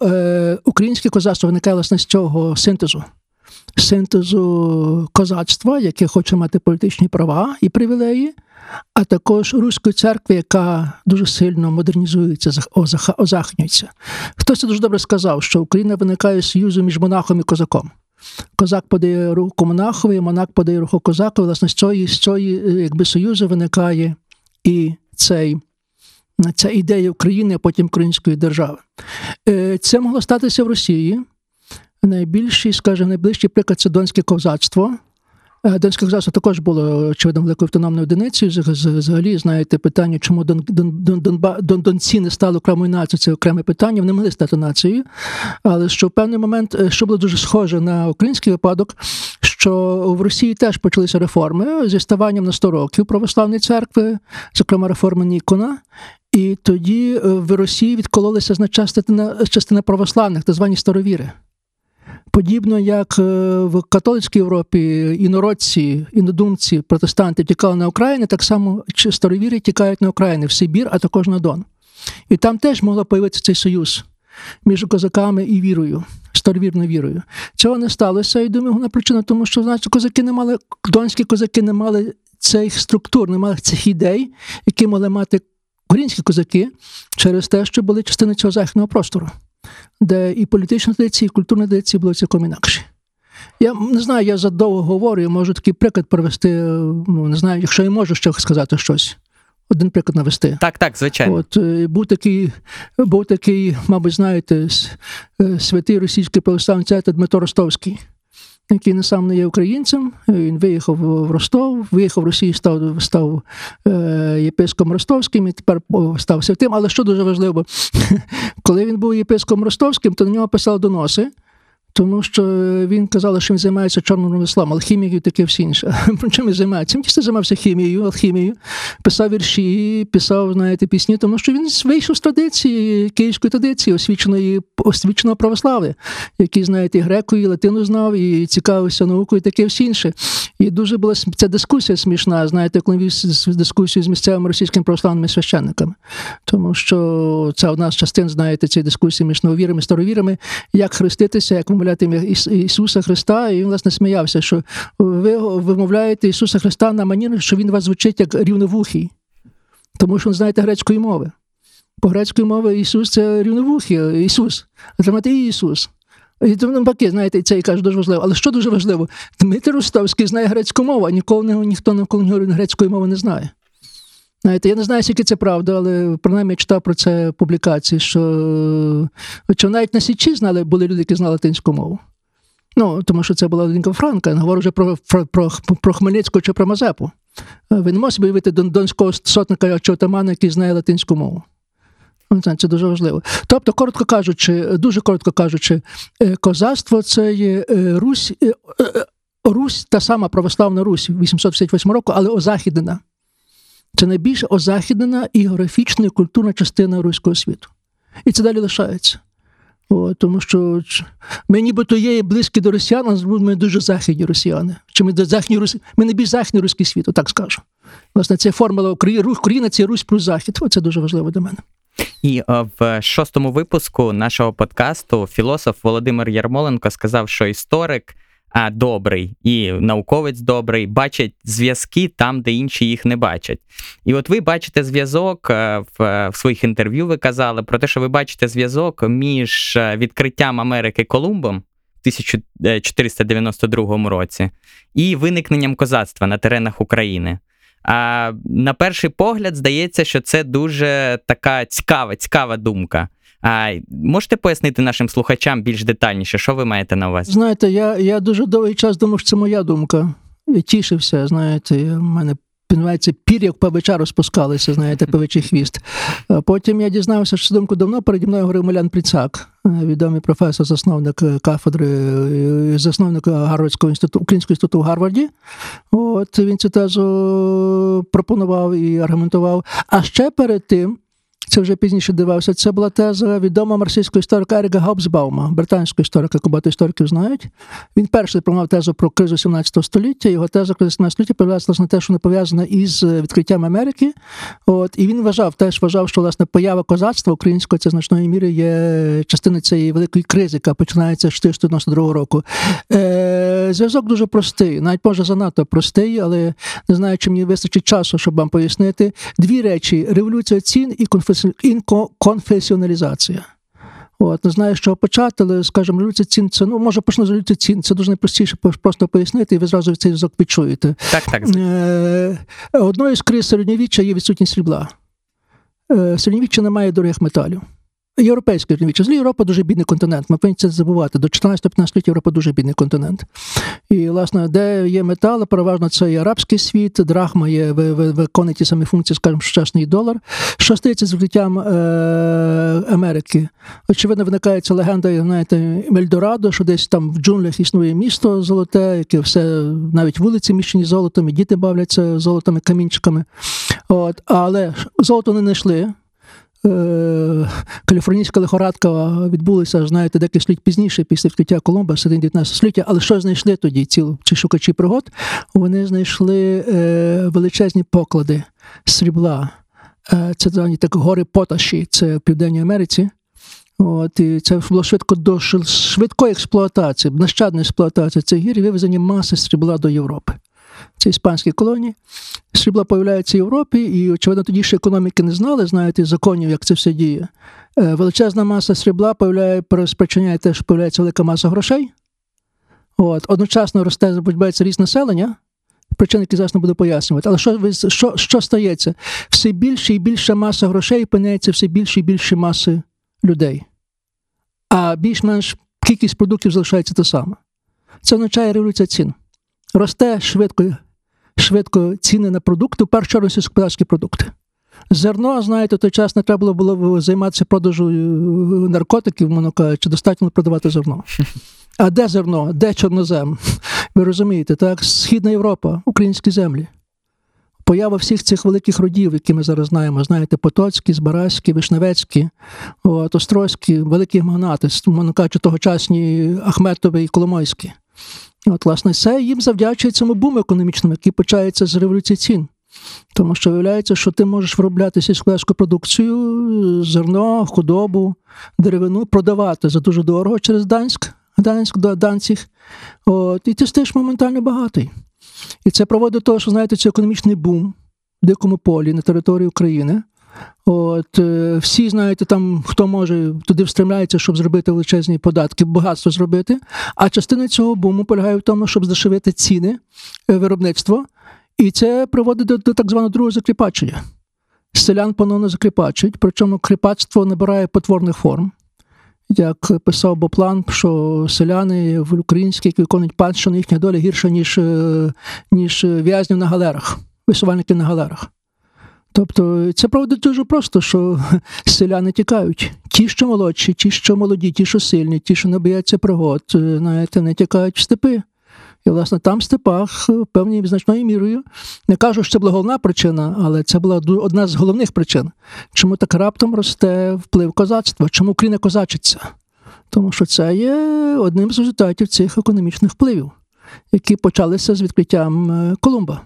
українське козацтво виникає, власне, з цього синтезу козацтва, яке хоче мати політичні права і привілеї, а також руської церкви, яка дуже сильно модернізується, озахнюється. Хтось це дуже добре сказав, що Україна виникає з союзу між монахом і козаком. Козак подає руку монахові, монах подає руку козакові. Власне, з цієї якби, союзу виникає і ця ідея України, а потім української держави. Це могло статися в Росії. Найближчий приклад – це Донське ковзацтво. Донське ковзацтво також було, очевидно, великою автономною одиницею. Взагалі, знаєте, питання, чому донці не стали окремою нацією, це окреме питання. Вони могли стати нацією. Але що в певний момент, що було дуже схоже на український випадок, що в Росії теж почалися реформи зі ставанням на 100 років православної церкви, зокрема реформи Нікона. І тоді в Росії відкололися частина православних, так звані старовіри. Подібно, як в католицькій Європі інородці, інодумці, протестанти тікали на Україну, так само старовіри тікають на Україну, в Сибір, а також на Дон. І там теж могло появитися цей союз між козаками і вірою, старовірною вірою. Цього не сталося, і думаю, головна причина, тому що, значить, донські козаки не мали цих структур, не мали цих ідей, які могли мати українські козаки через те, що були частини цього західного простору, де і політичні традиції, і культурні традиції були цілком інакші. Я не знаю, я задовго говорю, я можу такий приклад привести, не знаю, якщо я можу ще сказати щось. Один приклад навести. Так, звичайно. От, був такий, мабуть, знаєте, святий російський православний церкви Дмитро Ростовський, який не сам не є українцем, він виїхав в Ростов, виїхав в Росію, став єпископом Ростовським і тепер став святим. Але що дуже важливо, коли він був єпископом Ростовським, то на нього писали доноси, тому що він казав, що він займається чорним ісламом, алхімією, таке всі інше. Чим він займається? Він тільки займався хімією, алхімією, писав вірші, писав, знаєте, пісні, тому що він вийшов з традиції, київської традиції, освіченого православ'я, який, знаєте, і греку, і латину знав, і цікавився наукою, таке всі інше. І дуже була ця дискусія смішна, знаєте, коли він вів дискусію з місцевими російськими православними священниками. Тому що це одна з частин, знаєте, цієї дискусії між нововірами і старовірами, як хреститися, як вимовляти Ісуса Христа. І він, власне, сміявся, що ви вимовляєте Ісуса Христа на манір, що він у вас звучить як рівновухий. Тому що ви знаєте грецької мови. По грецької мови Ісус – це рівновухий Ісус, а тримати Ісус. І тому навпаки, знаєте, це і кажуть, дуже важливо. Але що дуже важливо? Дмитро Ростовський знає грецьку мову, а ніколи ніхто навколо нього грецької мови не знає. Знаєте, я не знаю, скільки це правда, але принаймні я читав про це публікації, що навіть на Січі були люди, які знали латинську мову. Ну, тому що це була латинка Франка, я не говорю вже про Хмельницького чи про Мазепу. Ви не можете уявити донського сотника чи отамана, який знає латинську мову. Це дуже важливо. Тобто, коротко кажучи, козацтво – це є Русь, та сама православна Русь 858 року, але озахіднена. Це найбільш озахіднена і географічна, і культурна частина руського світу. І це далі лишається. Тому що ми нібито є близькі до росіян, але ми дуже західні росіяни. Чи ми найбільш західний руський світ, отак скажу. Власне, це формула Україна – це Русь плюс Захід. Це дуже важливо для мене. І в 6-му випуску нашого подкасту філософ Володимир Ярмоленко сказав, що історик добрий і науковець добрий бачать зв'язки там, де інші їх не бачать. І от ви бачите зв'язок, в своїх інтерв'ю ви казали про те, що ви бачите зв'язок між відкриттям Америки Колумбом в 1492 році і виникненням козацтва на теренах України. А на перший погляд здається, що це дуже така цікава думка. Можете пояснити нашим слухачам більш детальніше, що ви маєте на увазі? Знаєте, я дуже довгий час думав, що це моя думка. Я тішився, знаєте, в мене називається, пір, як павича розпускалися, знаєте, павичий хвіст. Потім я дізнався, що думку давно переді мною говорив Роман Гришин-Грищук, відомий професор, засновник кафедри, засновник Гарвардського інституту, Українського інституту в Гарварді. От, він цю тезу пропонував і аргументував. А ще перед тим, це вже пізніше дивився, це була теза відомого марксистського історика Еріка Гобсбаума, британського історика, яку багато істориків знають. Він перший приймав тезу про кризу 17 століття, його теза кризу 17 століття пов'язана на те, що вона пов'язана із відкриттям Америки. От, і він вважав, що, власне, поява козацтва українського, це значної міри є частина цієї великої кризи, яка починається з 1492 року. Зв'язок дуже простий, навіть, може, занадто простий, але не знаю, чи мені вистачить часу, щоб вам пояснити. Дві речі – революція цін і конфесіоналізація. От, не знаю, з чого почати, але, скажімо, революція цін, це, ну, може, почну з революції цін, це дуже найпростіше просто пояснити, і ви зразу цей зв'язок відчуєте. Так. Одною з криз середньовіччя є відсутність срібла. Середньовіччя немає дорогих металів. Європейське середньовіччя. Взагалі Європа дуже бідний континент, ми повинні це забувати. До 14-15 століття Європа дуже бідний континент. І, власне, де є метали, переважно це і арабський світ, драхма є, виконує ті самі функції, скажімо, сучасний долар. Що стається з відкриттям Америки? Очевидно, виникає ця легенда, знаєте, Ельдорадо, що десь там в джунглях існує місто золоте, яке все, навіть вулиці міщені золотом, і діти бавляться золотими камінчиками. От, але золото не знайшли. Каліфорнійська лихорадка відбулася, знаєте, декілька століть пізніше, після відкриття Колумба, середини 19 століття, але що знайшли тоді ці шукачі пригод? Вони знайшли величезні поклади срібла. Це дані так гори Поташі, це в Південній Америці. От, і це було швидко до швидкої експлуатації, нащадної експлуатації цих гір, вивезення маси срібла до Європи. Це іспанські колонії. Срібла появляється в Європі, і, очевидно, тоді ще економіки не знали, знаєте, законів, як це все діє. Величезна маса срібла спричиняє те, що появляється велика маса грошей. От. Одночасно розбудбається ріст населення, причини, які зараз не буду пояснювати. Але що стається? Все більше і більша маса грошей опиняється все більше і більше маси людей. А більш-менш кількість продуктів залишається та сама. Це означає революція цін. Росте швидко ціни на продукти, в першу чергу сільськогосподарські продукти. Зерно, знаєте, в той час не треба було займатися продажу наркотиків, мовно кажучи, достатньо продавати зерно. А де зерно? Де чорнозем? Ви розумієте, так? Східна Європа, українські землі. Поява всіх цих великих родів, які ми зараз знаємо, знаєте, Потоцькі, Збаразькі, Вишневецькі, Острозькі, великі магнати, мовно кажучи, тогочасні Ахметові і Коломойські. От, власне, це їм завдячує цьому буму економічному, який почається з революції цін. Тому що виявляється, що ти можеш виробляти сільськогосподарську продукцію, зерно, худобу, деревину, продавати за дуже дорого через Данциг. І ти стаєш моментально багатий. І це проводить до того, що, знаєте, це економічний бум в дикому полі на території України. От, всі, знаєте, там, хто може, туди встремляється, щоб зробити величезні податки, багатство зробити, а частина цього буму полягає в тому, щоб здешевити ціни, виробництво, і це приводить до так званого другого закріпачення. Селян поновно закріпачують, причому кріпацтво набирає потворних форм. Як писав Боплан, що селяни українські, які виконують панщину, їхня доля гірша, ніж в'язнів на галерах, висувальники на галерах. Тобто це правда дуже просто, що селяни тікають. Ті, що молодші, ті, що молоді, ті, що сильні, ті, що не бояться пригод, знаєте, не тікають в степи. І, власне, там в степах певною значною мірою, не кажу, що це була головна причина, але це була одна з головних причин, чому так раптом росте вплив козацтва, чому Україна козачиться. Тому що це є одним з результатів цих економічних впливів, які почалися з відкриттям Колумба.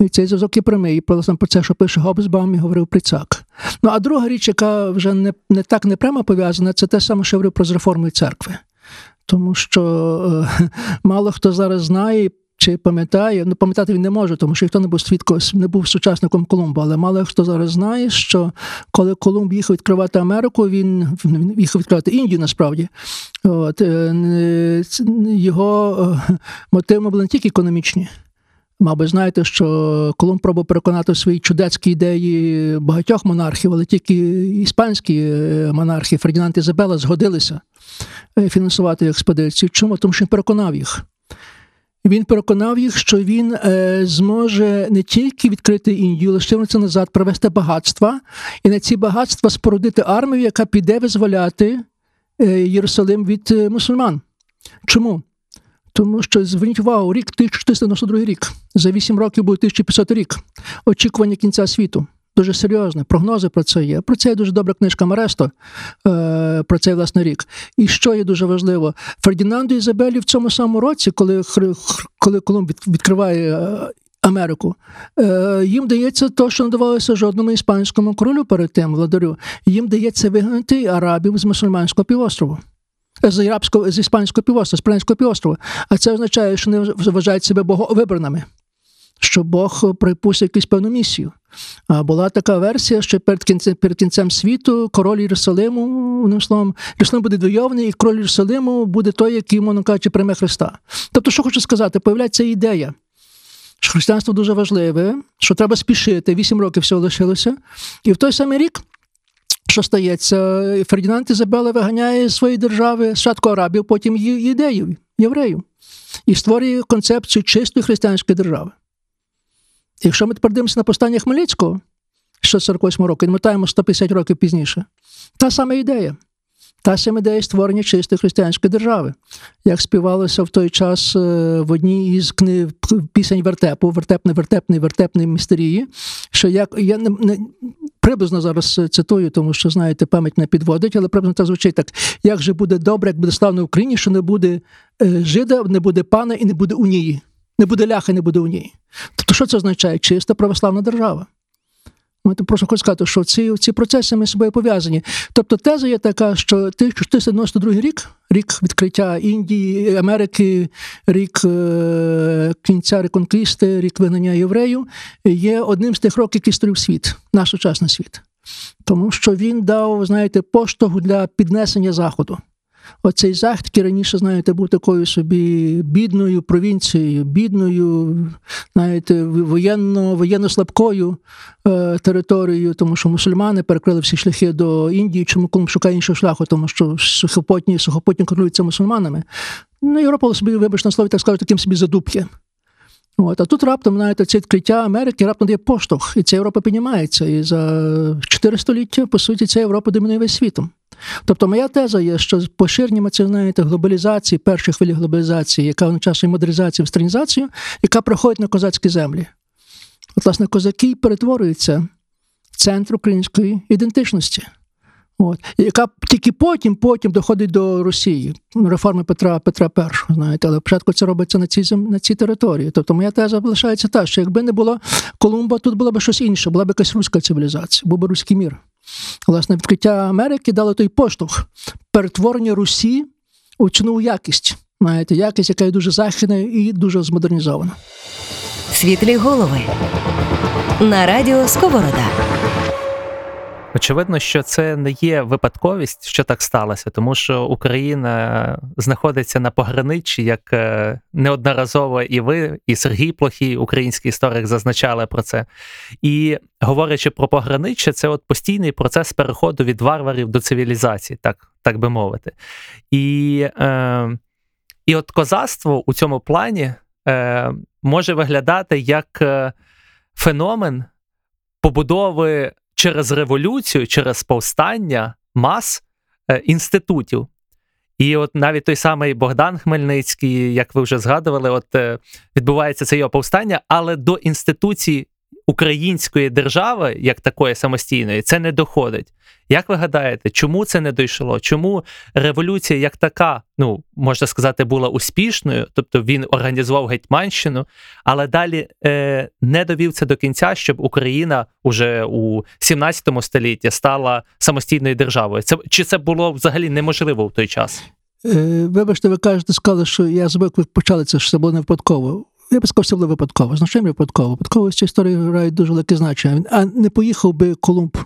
І цей зв'язок і прямий, власне, про це, що пише Гобсбаум, і говорив Грицак. Ну, а друга річ, яка вже не так непрямо пов'язана, це те саме, що я говорив про реформу церкви. Тому що мало хто зараз знає чи пам'ятає, ну, пам'ятати він не може, тому що ніхто не був свідком, не був сучасником Колумба, але мало хто зараз знає, що коли Колумб їхав відкривати Америку, він їхав відкривати Індію, насправді. От, його мотиви були не тільки економічні. Мабуть, знаєте, що Колумб пробував переконати свої чудацькі ідеї багатьох монархів, але тільки іспанські монархи Фердінанд і Ізабелла згодилися фінансувати експедицію. Чому? Тому що він переконав їх. Він переконав їх, що він зможе не тільки відкрити Індію, лише вернутися назад, привести багатства, і на ці багатства спорудити армію, яка піде визволяти Єрусалим від мусульман. Чому? Тому що, зверніть увагу, рік 1492 рік, за 8 років буде 1500 рік, очікування кінця світу. Дуже серйозне. Прогнози про це є. Про це є дуже добра книжка Маресто, про цей, власне, рік. І що є дуже важливо? Фердінанду Ізабелі в цьому самому році, коли Колумб відкриває Америку, їм дається те, що не давалося жодному іспанському королю перед тим, владарю. Їм дається вигнати арабів з мусульманського півострову. З іспанського півострова, з Піренейського півострова. А це означає, що вони вважають себе боговибраними, що Бог припустив якусь певну місію. А була така версія, що перед кінцем світу король Єрусалиму, одним словом, Єрусалим буде двойований, і король Єрусалиму буде той, який, мовно кажучи, прийме Христа. Тобто, що хочу сказати, появляється ідея, що християнство дуже важливе, що треба спішити, 8 років всього лишилося, і в той самий рік, що стається, Фердінанд Ізабелла виганяє з своєї держави спочатку арабів, потім юдеїв, євреїв, і створює концепцію чистої християнської держави. Якщо ми тепер дивимося на повстання Хмельницького 648 року, і мотаємо 150 років пізніше, та сама ідея створення чистої християнської держави, як співалося в той час в одній із книг пісень вертепу, вертепний містерії, що як, я не приблизно зараз цитую, тому що, знаєте, пам'ять не підводить, але приблизно це звучить так: як же буде добре, як буде славно в Україні, що не буде жида, не буде пана і не буде унії. Не буде ляхи, не буде унії. Тобто, що це означає? Чиста православна держава. Ми просто хочу сказати, що ці процеси між собою пов'язані. Тобто, теза є така, що 1492 рік, рік відкриття Індії, Америки, рік кінця реконквісти, рік вигнання євреїв, є одним з тих років, який створив світ, наш сучасний світ. Тому що він дав, знаєте, поштовх для піднесення Заходу. Оцей Захід, який раніше, знаєте, був такою собі бідною провінцією, бідною, знаєте, воєнно-слабкою територією, тому що мусульмани перекрили всі шляхи до Індії, чому Колумб шукає іншого шляху, тому що сухопутні керуються мусульманами. Ну, Європа собі, вибачте на слові, так скажу, таким собі задубки. От, а тут раптом, знаєте, це відкриття Америки раптом дає поштовх, і ця Європа піднімається. І за 4 століття, по суті, ця Європа домінує весь світом. Тобто моя теза є, що поширення, це, знаєте, глобалізації, першої хвилі глобалізації, яка одночасно і модернізація, і вестернізація, яка проходить на козацькі землі. От, власне, козаки перетворюються в центр української ідентичності. От, яка тільки потім доходить до Росії, реформи Петра І, знаєте, але початку це робиться на цій території. Тобто моя теза залишається та, що якби не було Колумба, тут було б щось інше, була б якась руська цивілізація, був би руський мір. Власне, відкриття Америки дало той поштовх, перетворення Русі у чинову якість, знаєте, якість, яка є дуже західна і дуже змодернізована. Світлі голови на радіо Сковорода. Очевидно, що це не є випадковість, що так сталося, тому що Україна знаходиться на пограниччі, як неодноразово і ви, і Сергій Плохій, український історик, зазначали про це. І говорячи про пограниччя, це от постійний процес переходу від варварів до цивілізації, так би мовити. І от козацтво у цьому плані може виглядати як феномен побудови через революцію, через повстання мас інститутів. І от навіть той самий Богдан Хмельницький, як ви вже згадували, от відбувається це його повстання, але до інституції української держави, як такої самостійної, це не доходить. Як ви гадаєте, чому це не дійшло? Чому революція як така, ну, можна сказати, була успішною, тобто він організував Гетьманщину, але далі не довів це до кінця, щоб Україна уже у 17 столітті стала самостійною державою? Чи це було взагалі неможливо в той час? Вибачте, ви сказали, що я звик, ви почали це, що це було не випадково. Я б сказав, що це було випадково. Значно випадково. Випадковості історії грають дуже велике значення. А не поїхав би Колумб,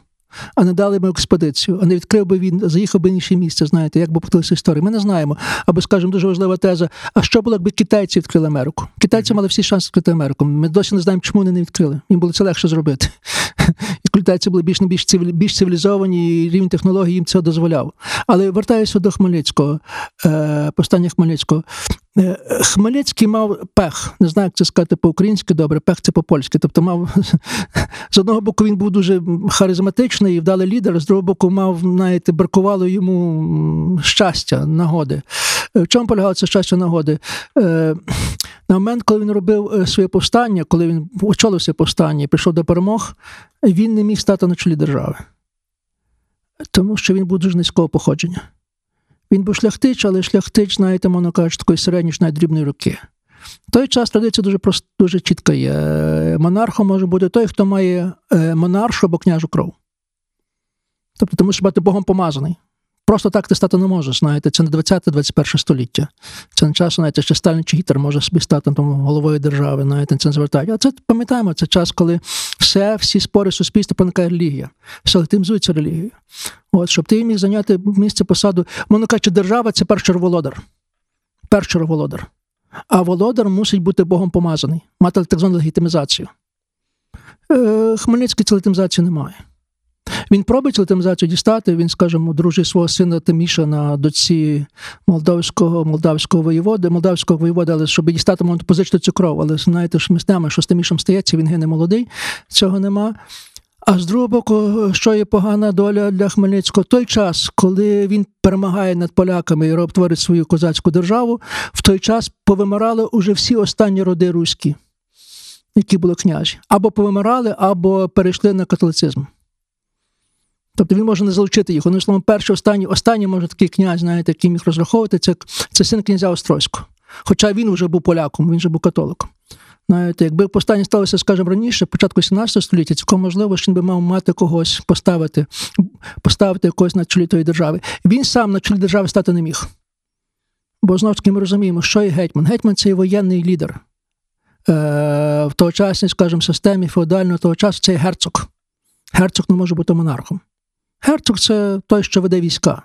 а не дали б експедицію, а не відкрив би він, заїхав би інше місце, знаєте, як би подалися історії. Ми не знаємо. Або, скажімо, дуже важлива теза, а що було, якби китайці відкрили Америку? Китайці мали всі шанси відкрити Америку. Ми досі не знаємо, чому вони не відкрили. Їм було це легше зробити. культурці були більш цивілізовані, і рівень технології їм це дозволяв. Але вертаюся до Хмельницького, повстання Хмельницького. Хмельницький мав пех, не знаю, як це сказати по-українськи добре, пех – це по-польськи. Тобто мав, з одного боку, він був дуже харизматичний і вдалий лідер, з другого боку, мав, знаєте, бракувало йому щастя, нагоди. В чому полягало це щастя нагоди? На момент, коли він робив своє повстання, коли він очолив своє повстання і прийшов до перемог, він не міг стати на чолі держави. Тому що він був дуже низького походження. Він був шляхтич, але шляхтич, знаєте, мовно кажучи, такої середньої, дрібної руки. В той час традиція дуже чітка є. Монархом може бути той, хто має монаршу або княжу кров. Тобто ти мусиш бути Богом помазаний. Просто так ти стати не можеш, знаєте, це не 20-21 століття. Це не час, знаєте, ще Сталін чи Гітлер може собі стати там головою держави, знаєте, це не звертають. А це, пам'ятаємо, це час, коли всі спори суспільства проникає релігія. Все легітимізується релігією. От, щоб ти міг зайняти місце посаду. Воно каже, держава – це перший володар. А володар мусить бути Богом помазаний, мати так звану легітимізацію. Хмельницький цю легітимізацію немає. Він пробує цю легітимізацію дістати, він, скажімо, одружує свого сина Тиміша на дочці молдавського воєводи, але щоб дістати, можна позичити цю кров. Але знаєте, що ми знаємо, що з Тимішем стається, він гине молодий, цього нема. А з другого боку, що є погана доля для Хмельницького? Той час, коли він перемагає над поляками і творить свою козацьку державу, в той час повимирали уже всі останні роди руські, які були княжі. Або повимирали, або перейшли на католицизм. Тобто він може не залучити їх. Одним словом, перший, останній може такий князь, знаєте, який міг розраховувати, це син князя Острозького. Хоча він вже був поляком, він вже був католиком. Знаєте, якби повстання сталося, скажімо, раніше, початку 17 століття, цілком можливо, що він би мав мати когось, поставити когось на чолі тої держави. Він сам на чолі держави стати не міг. Бо, знову ж таки, ми розуміємо, що є гетьман. Гетьман – це і воєнний лідер. В тогочасній, скажімо, системі феодального того часу це герцог. Герцог не може бути монархом. Герцог – це той, що веде війська.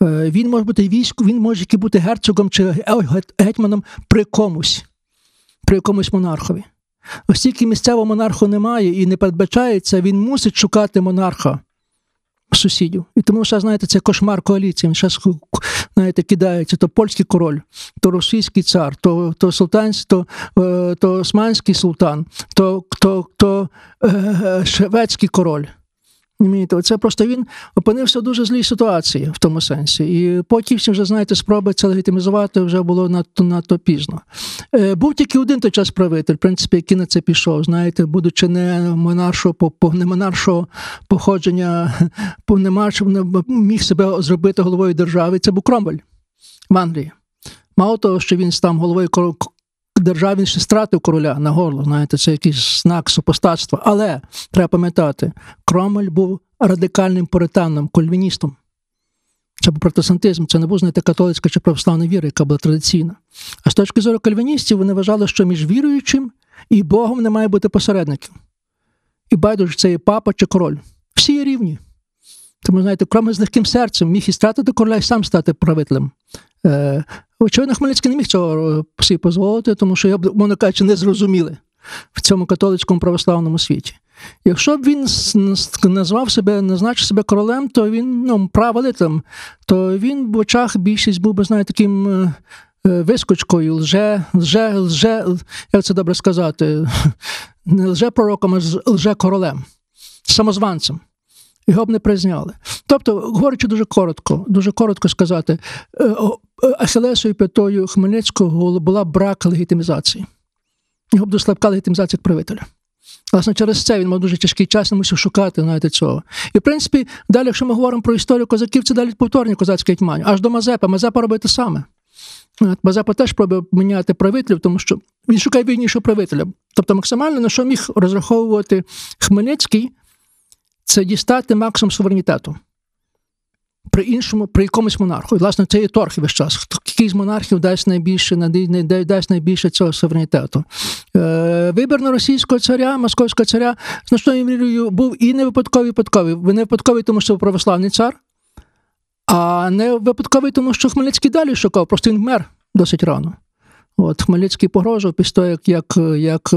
Він може бути бути герцогом чи гетьманом при якомусь монархові. Оскільки місцевого монарху немає і не передбачається, він мусить шукати монарха сусідів. І тому, що, знаєте, це кошмар коаліції. Він зараз, знаєте, кидається то польський король, то російський цар, то османський султан, то шведський король. Це просто він опинився в дуже злій ситуації в тому сенсі. І потім всі вже, знаєте, спроби це легітимізувати вже було надто пізно. Був тільки один той час правитель, в принципі, який на це пішов, знаєте, будучи не монаршого походження, міг себе зробити головою держави. Це був Кромвель в Англії. Мало того, що він став головою держави, він ще стратив короля на горло, знаєте, це якийсь знак супостатства. Але, треба пам'ятати, Кромвель був радикальним пуританом, кальвіністом. Це був протестантизм, це не був, знаєте, католицька чи православна віра, яка була традиційна. А з точки зору кальвіністів, вони вважали, що між віруючим і Богом не має бути посередників. І байдуже, це і папа чи король. Всі є рівні. Тому, знаєте, Кромвель з легким серцем міг і стратити короля, і сам стати правителем. Очевидно, Хмельницький не міг цього собі дозволити, тому що, мовно кажучи, не зрозуміли в цьому католицькому православному світі. Якщо б він назначив себе королем, то він, правителем, то він в очах більшість був би, знаєте, таким вискочкою, як це добре сказати, не лже-пророком, а лже-королем, самозванцем. Його б не призняли. Тобто, говорячи дуже коротко сказати, ахілесовою п'ятою Хмельницького була брак легітимізації. Його б дуже слабка легітимізація як правителя. Власне, через це він мав дуже тяжкий час, не мусив шукати, знаєте, цього. І, в принципі, далі, якщо ми говоримо про історію козаків, це далі повторення козацької гетьманів. Аж до Мазепи. Мазепа робить те саме. Мазепа теж пробує міняти правителів, тому що він шукає вільнішого правителя. Тобто, максимально на що міг розраховувати Хмельницький, це дістати максимум суверенітету при якомусь монарху. І, власне, це є торг весь час. Який з монархів дасть найбільше цього суверенітету. Вибір на російського царя, московського царя, значною мірою був і не випадковий. Не випадковий, тому що православний цар, а не випадковий, тому що Хмельницький далі шукав. Просто він вмер досить рано. От, Хмельницький погрожував після того, як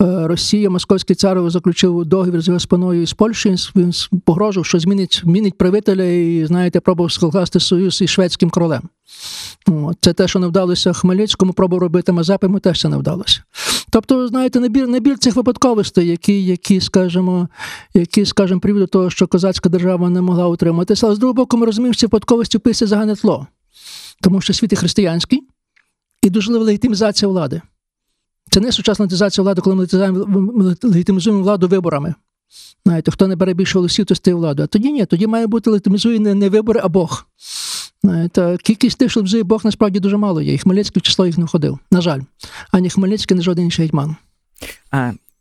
Росія, московський цар заключив договір з його спиною з Польщею, він погрожував, що змінить правителя і, знаєте, пробував скласти союз із шведським королем. От, це те, що не вдалося Хмельницькому, пробував робити Мазепа, йому теж це не вдалося. Тобто, знаєте, набір цих випадковостей, які, скажімо, привів до того, що козацька держава не могла утриматися. Але, з другого боку, ми розуміємо, що ці випадковості вписує загальне тло. Тому що світ і християнський, і дуже легітимізація влади. Це не сучасна легітимізація влади, коли ми легітимізуємо владу виборами. Знаєте, хто не бере більше голосів, то стає владу. А тоді ні, тоді має бути легітимізовані не вибори, а Бог. Знаєте, кількість тих, що взяє Бог, насправді дуже мало є. І Хмельницький в число їх не входив. На жаль. Ані Хмельницький, ні жоден інший гетьман.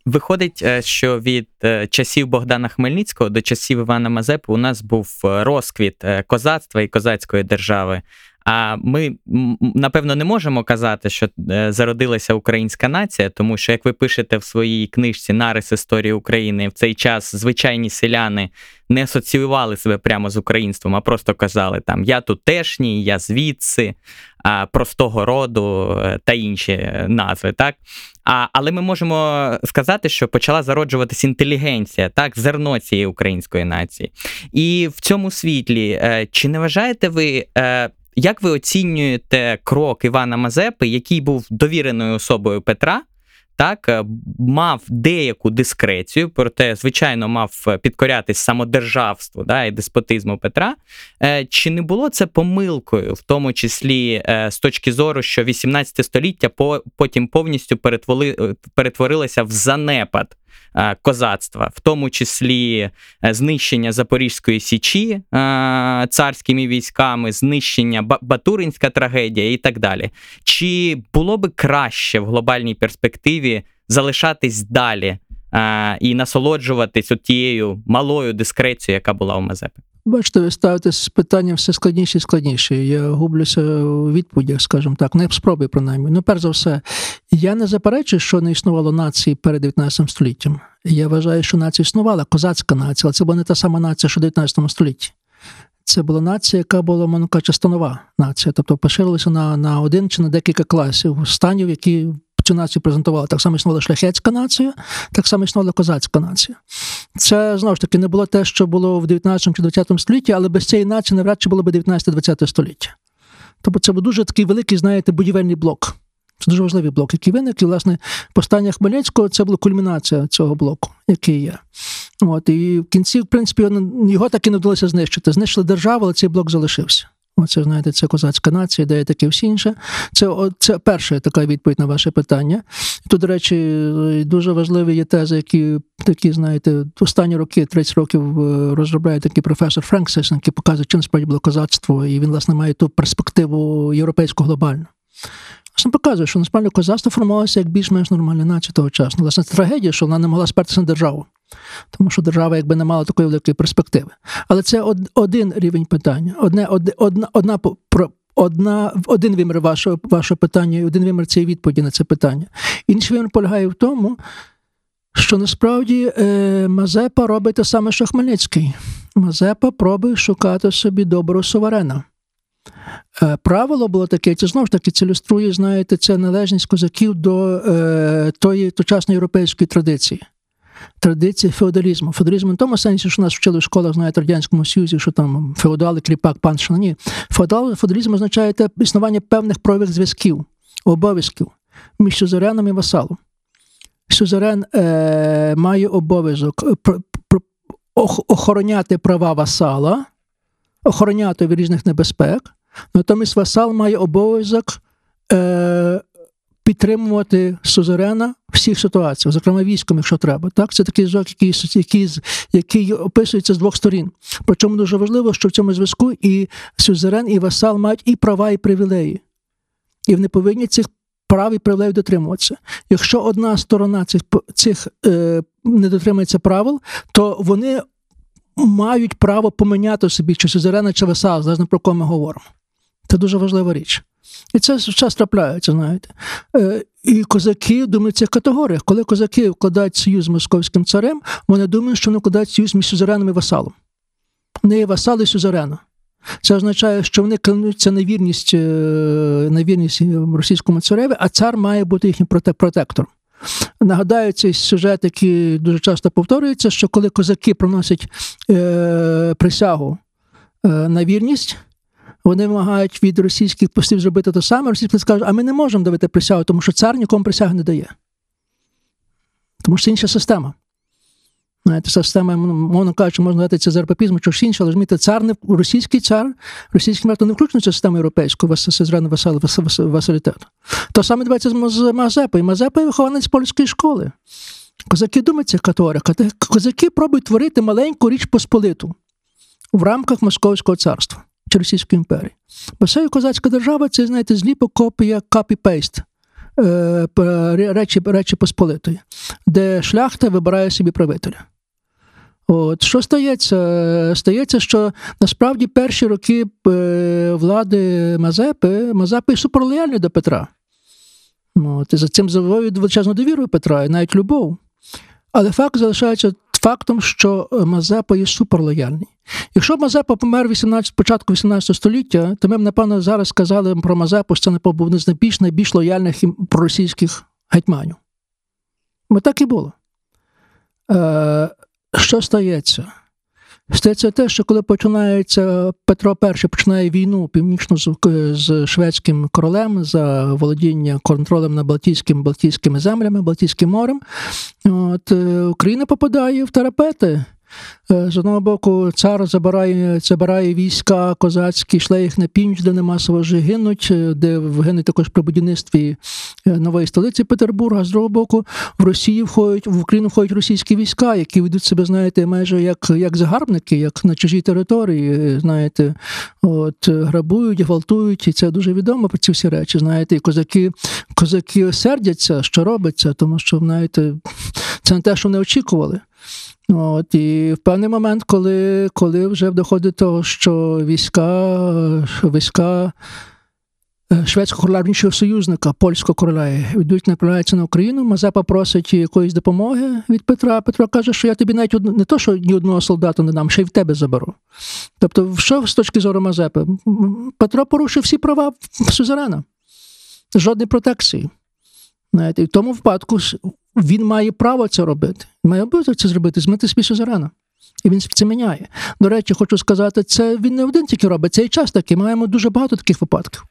Виходить, що від часів Богдана Хмельницького до часів Івана Мазепи у нас був розквіт козацтва і козацької держави. А ми, напевно, не можемо казати, що зародилася українська нація, тому що, як ви пишете в своїй книжці «Нарис історії України», в цей час звичайні селяни не асоціювали себе прямо з українством, а просто казали там «я тутешній», «я звідси», «простого роду» та інші назви, так? Але ми можемо сказати, що почала зароджуватись інтелігенція, так, зерно цієї української нації. І в цьому світлі, чи не вважаєте ви... Як ви оцінюєте крок Івана Мазепи, який був довіреною особою Петра, так, мав деяку дискрецію, проте, звичайно, мав підкорятись самодержавству, да, і деспотизму Петра. Чи не було це помилкою, в тому числі з точки зору, що 18 століття потім повністю перетворилося в занепад козацтва, в тому числі знищення Запорізької Січі царськими військами, знищення Батуринська трагедія і так далі. Чи було би краще в глобальній перспективі залишатись далі і насолоджуватись тією малою дискрецією, яка була у Мазепи? Бачите, ви ставите з питанням все складніше і складніше. Я гублюся у відповідях, скажімо так, не в спробі принаймні. Перш за все, я не заперечую, що не існувало нації перед 19 століттям. Я вважаю, що нація існувала, козацька нація, але це була не та сама нація, що в 19 столітті. Це була нація, яка була, можна кажучи, станова нація, тобто поширилася на один чи на декілька класів станів, які цю націю презентували. Так само існувала шляхетська нація, так само існувала козацька нація. Це, знову ж таки, не було те, що було в 19 чи 20 столітті, але без цієї нації навряд чи було б 19-20 століття. Тобто це був дуже такий великий, знаєте, будівельний блок. Це дуже важливий блок, який виник. І, власне, повстання Хмельницького – це була кульмінація цього блоку, який є. От, і в кінці, в принципі, його так і не вдалося знищити. Знищили державу, але цей блок залишився. Оце, знаєте, це козацька нація, ідея таке всі інше. Це перша така відповідь на ваше питання. Тут, до речі, дуже важливі є тези, які такі, знаєте, останні роки, 30 років розробляє такий професор Френксес, який показує, чим справді було козацтво, і він, власне, має ту перспективу європейську глобальну. Власне, показує, що насправді козацтво формувалося як більш-менш нормальна нація тогочасна. Власне, це трагедія, що вона не могла спертися на державу. Тому що держава якби не мала такої великої перспективи. Але це один рівень питання. Один вимір вашого питання і один вимір цієї відповіді на це питання. Інший вимір полягає в тому, що насправді Мазепа робить те саме, що Хмельницький. Мазепа пробує шукати собі доброго суверена. Правило було таке, це знову ж таки, це ілюструє, знаєте, це належність козаків до тої тогочасної європейської традиції. Традиція феодалізму. Феодалізм в тому сенсі, що нас вчили в школах, знаєте, в Радянському Союзі, що там феодали, кріпак, панщина. Ні. Феодалізм означає те існування певних правових зв'язків, обов'язків між сюзереном і васалом. Сюзерен має обов'язок охороняти права васала, охороняти від різних небезпек, натомість васал має обов'язок підтримувати сюзерена в всіх ситуаціях, зокрема військом, якщо треба. Так? Це такий зв'язок, який описується з двох сторін. Причому дуже важливо, що в цьому зв'язку і сюзерен, і васал мають і права, і привілеї. І вони повинні цих прав і привілеїв дотримуватися. Якщо одна сторона цих не дотримується правил, то вони мають право поміняти собі чи сюзерена, чи васала, залежно про кого ми говоримо. Це дуже важлива річ. І це час трапляється, знаєте. І козаки думають в цих категоріях. Коли козаки вкладають союз з московським царем, вони думають, що вони вкладають союз між сюзереном і васалом. Не є васал і сюзерена. Це означає, що вони клянуться на вірність російському цареві, а цар має бути їхнім протектором. Нагадаю, цей сюжет, який дуже часто повторюється, що коли козаки приносять присягу на вірність, вони вимагають від російських послів зробити те саме, російські послі кажуть, а ми не можемо давати присягу, тому що цар нікому присягу не дає. Тому що це інша система. Знаєте, система, мовно кажучи, можна дати це зарпапізм, чи щось інше, але розумієте, російський народ не включено в цю систему європейську, васалітету. То саме дивиться з Мазепою. Мазепа – вихованець польської школи. Козаки думаються католика. Козаки пробують творити маленьку річ Посполиту в рамках Московського царства чи Російської імперії. Бо все козацька держава – це, знаєте, зліпок, копія, копі-пейст речі Посполитої, де шляхта вибирає собі правителя. От, що стається? Стається, що насправді перші роки влади Мазепи суперлояльний до Петра. От, і за цим завоює величезну довіру Петра і навіть любов. Але факт залишається фактом, що Мазепа є суперлояльний. Якщо б Мазепа помер початку 18 століття, то ми б, напевно, зараз сказали про Мазепу, що це не був один з найбільш лояльних проросійських гетьманів. Бо так і було. Що стається? Стається те, що коли починається Петро І, починає війну північну з шведським королем за володіння контролем на Балтійськими землями, Балтійським морем, от, Україна попадає в терапети. З одного боку, цар забирає війська козацькі, шле їх на північ, де не масово вже гинуть, де гинуть також при будівництві нової столиці Петербурга. З другого боку, в Україну входять російські війська, які ведуть себе, знаєте, майже як загарбники, як на чужій території, знаєте, от, грабують, гвалтують, і це дуже відомо про ці всі речі, знаєте, і козаки сердяться, що робиться, тому що, знаєте, це не те, що вони очікували. От, і в певний момент, коли вже доходить до того, що війська шведського короля, іншого союзника, польського короля, направляються на Україну, Мазепа просить якоїсь допомоги від Петра. Петро каже, що я тобі навіть не то, що ні одного солдата не дам, ще й в тебе заберу. Тобто, що з точки зору Мазепи? Петро порушив всі права сюзерена. Жодної протекції. Знаєте, і в тому випадку він має право це робити. Він має обов'язок це зробити, змити свій сюзерена. І він це міняє. До речі, хочу сказати, це він не один тільки робить, це і час такий. Ми маємо дуже багато таких випадків.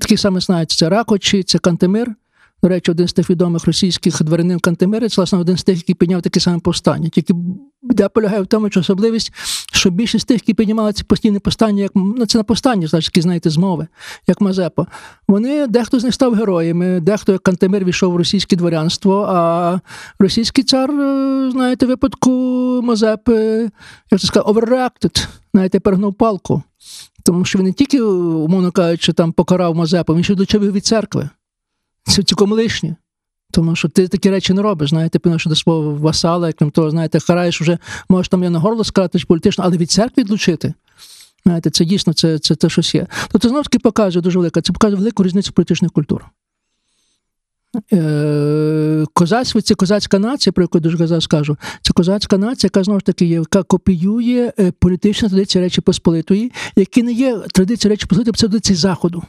Таких саме знають, це Ракочі, це Кантемир. До речі, один з тих відомих російських дворянин Кантемир, це, власне, один з тих, який підняв таке саме повстання. Тільки біда полягає в тому, що особливість, що більшість тих, які піднімали ці постійні повстання, як це на повстання, значить, знаєте, змови, як Мазепа. Вони, дехто з них став героями, дехто, як Кантемир, війшов в російське дворянство, а російський цар, знаєте, в випадку Мазепи, як це сказав, overreacted, знаєте, перегнув палку. Тому що він не тільки, умовно кажучи, там покарав Мазепу, він ще відлучив його від церкви. Це цілком лишнє, тому що ти такі речі не робиш, знаєте, певно, що до свого васала, як там того, знаєте, караєш вже, можеш там я на горло сказати політично, але від церкви відлучити, знаєте, це дійсно, це щось є. Тобто, знову таки показує дуже велика, це показує велику різницю політичних культур. Козацтво – це козацька нація, про яку я дуже казав, скажу, це козацька нація, яка, знову ж таки, є, яка копіює політичні традиції Речі Посполитої, які не є традиції Речі Посполитої, це традиції Заходу.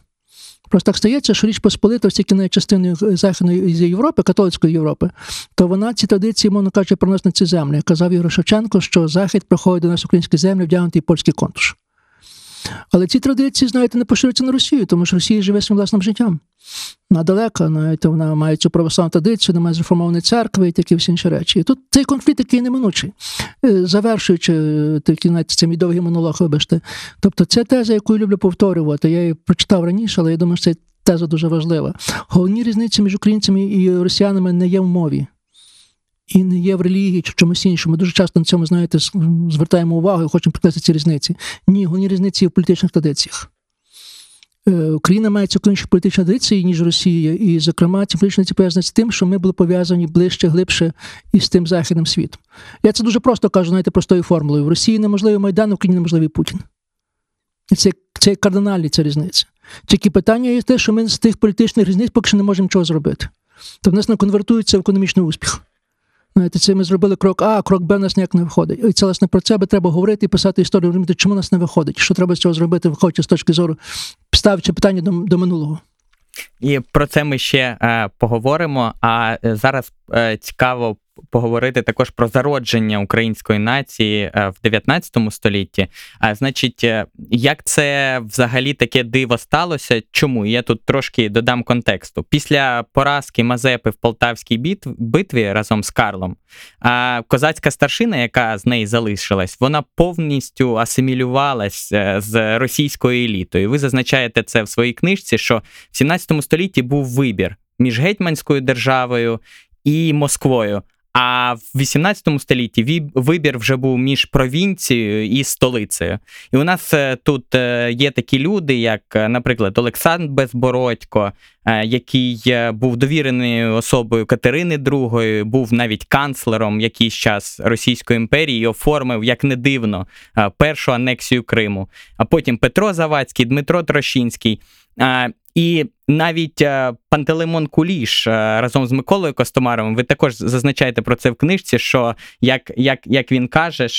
Просто так стається, що Річ Посполита, оскільки не є частиною Західної Європи, католицької Європи, то вона ці традиції, мовно кажучи, приносить на ці землі. Казав Ігор Шевченко, що Захід проходить до нас українські землі, вдягнутий польський контуш. Але ці традиції, знаєте, не поширюються на Росію, тому що Росія живе своїм власним життям. Вона далека, знаєте, вона має цю православну традицію, вона має зреформовані церкви і такі всі інші речі. І тут цей конфлікт, який неминучий, завершуючи такі, знаєте, цей мій довгий монолог, вибачте. Тобто це теза, яку я люблю повторювати. Я її прочитав раніше, але я думаю, що ця теза дуже важлива. Головні різниці між українцями і росіянами не є в мові. І не є в релігії чи в чомусь іншому. Ми дуже часто на цьому, знаєте, звертаємо увагу і хочемо підкреслити ці різниці. Ні, головні різниці є в політичних традиціях. Україна має цілком інші політичні традиції, ніж Росія. І, зокрема, ці політичні традиції пов'язані з тим, що ми були пов'язані ближче, глибше із тим західним світом. Я це дуже просто кажу, знаєте, простою формулою. В Росії неможливий Майдан, в Україні неможливий Путін. І це кардинальні ці різниці. Тільки питання є те, що ми з тих політичних різниць поки що не можемо нічого зробити. Тобто в нас не конвертується в економічний успіх. це ми зробили крок А, а крок Б в нас ніяк не виходить. І це, власне, про це би треба говорити і писати історію, розуміти, чому нас не виходить, що треба з цього зробити, виходячи з точки зору, ставчи питання до минулого. І про це ми ще поговоримо, а зараз цікаво поговорити також про зародження української нації в 19 столітті. Значить, як це взагалі таке диво сталося? Чому? Я тут трошки додам контексту. Після поразки Мазепи в Полтавській битві разом з Карлом, козацька старшина, яка з неї залишилась, вона повністю асимілювалась з російською елітою. Ви зазначаєте це в своїй книжці, що в 17 столітті був вибір між гетьманською державою і Москвою. А в 18 столітті вибір вже був між провінцією і столицею. І у нас тут є такі люди, як, наприклад, Олександр Безбородько, який був довіреною особою Катерини II, був навіть канцлером якийсь час Російської імперії і оформив, як не дивно, першу анексію Криму. А потім Петро Завадський, Дмитро Трощинський. І навіть Пантелеймон Куліш разом з Миколою Костомаровим, ви також зазначаєте про це в книжці, що, як він каже,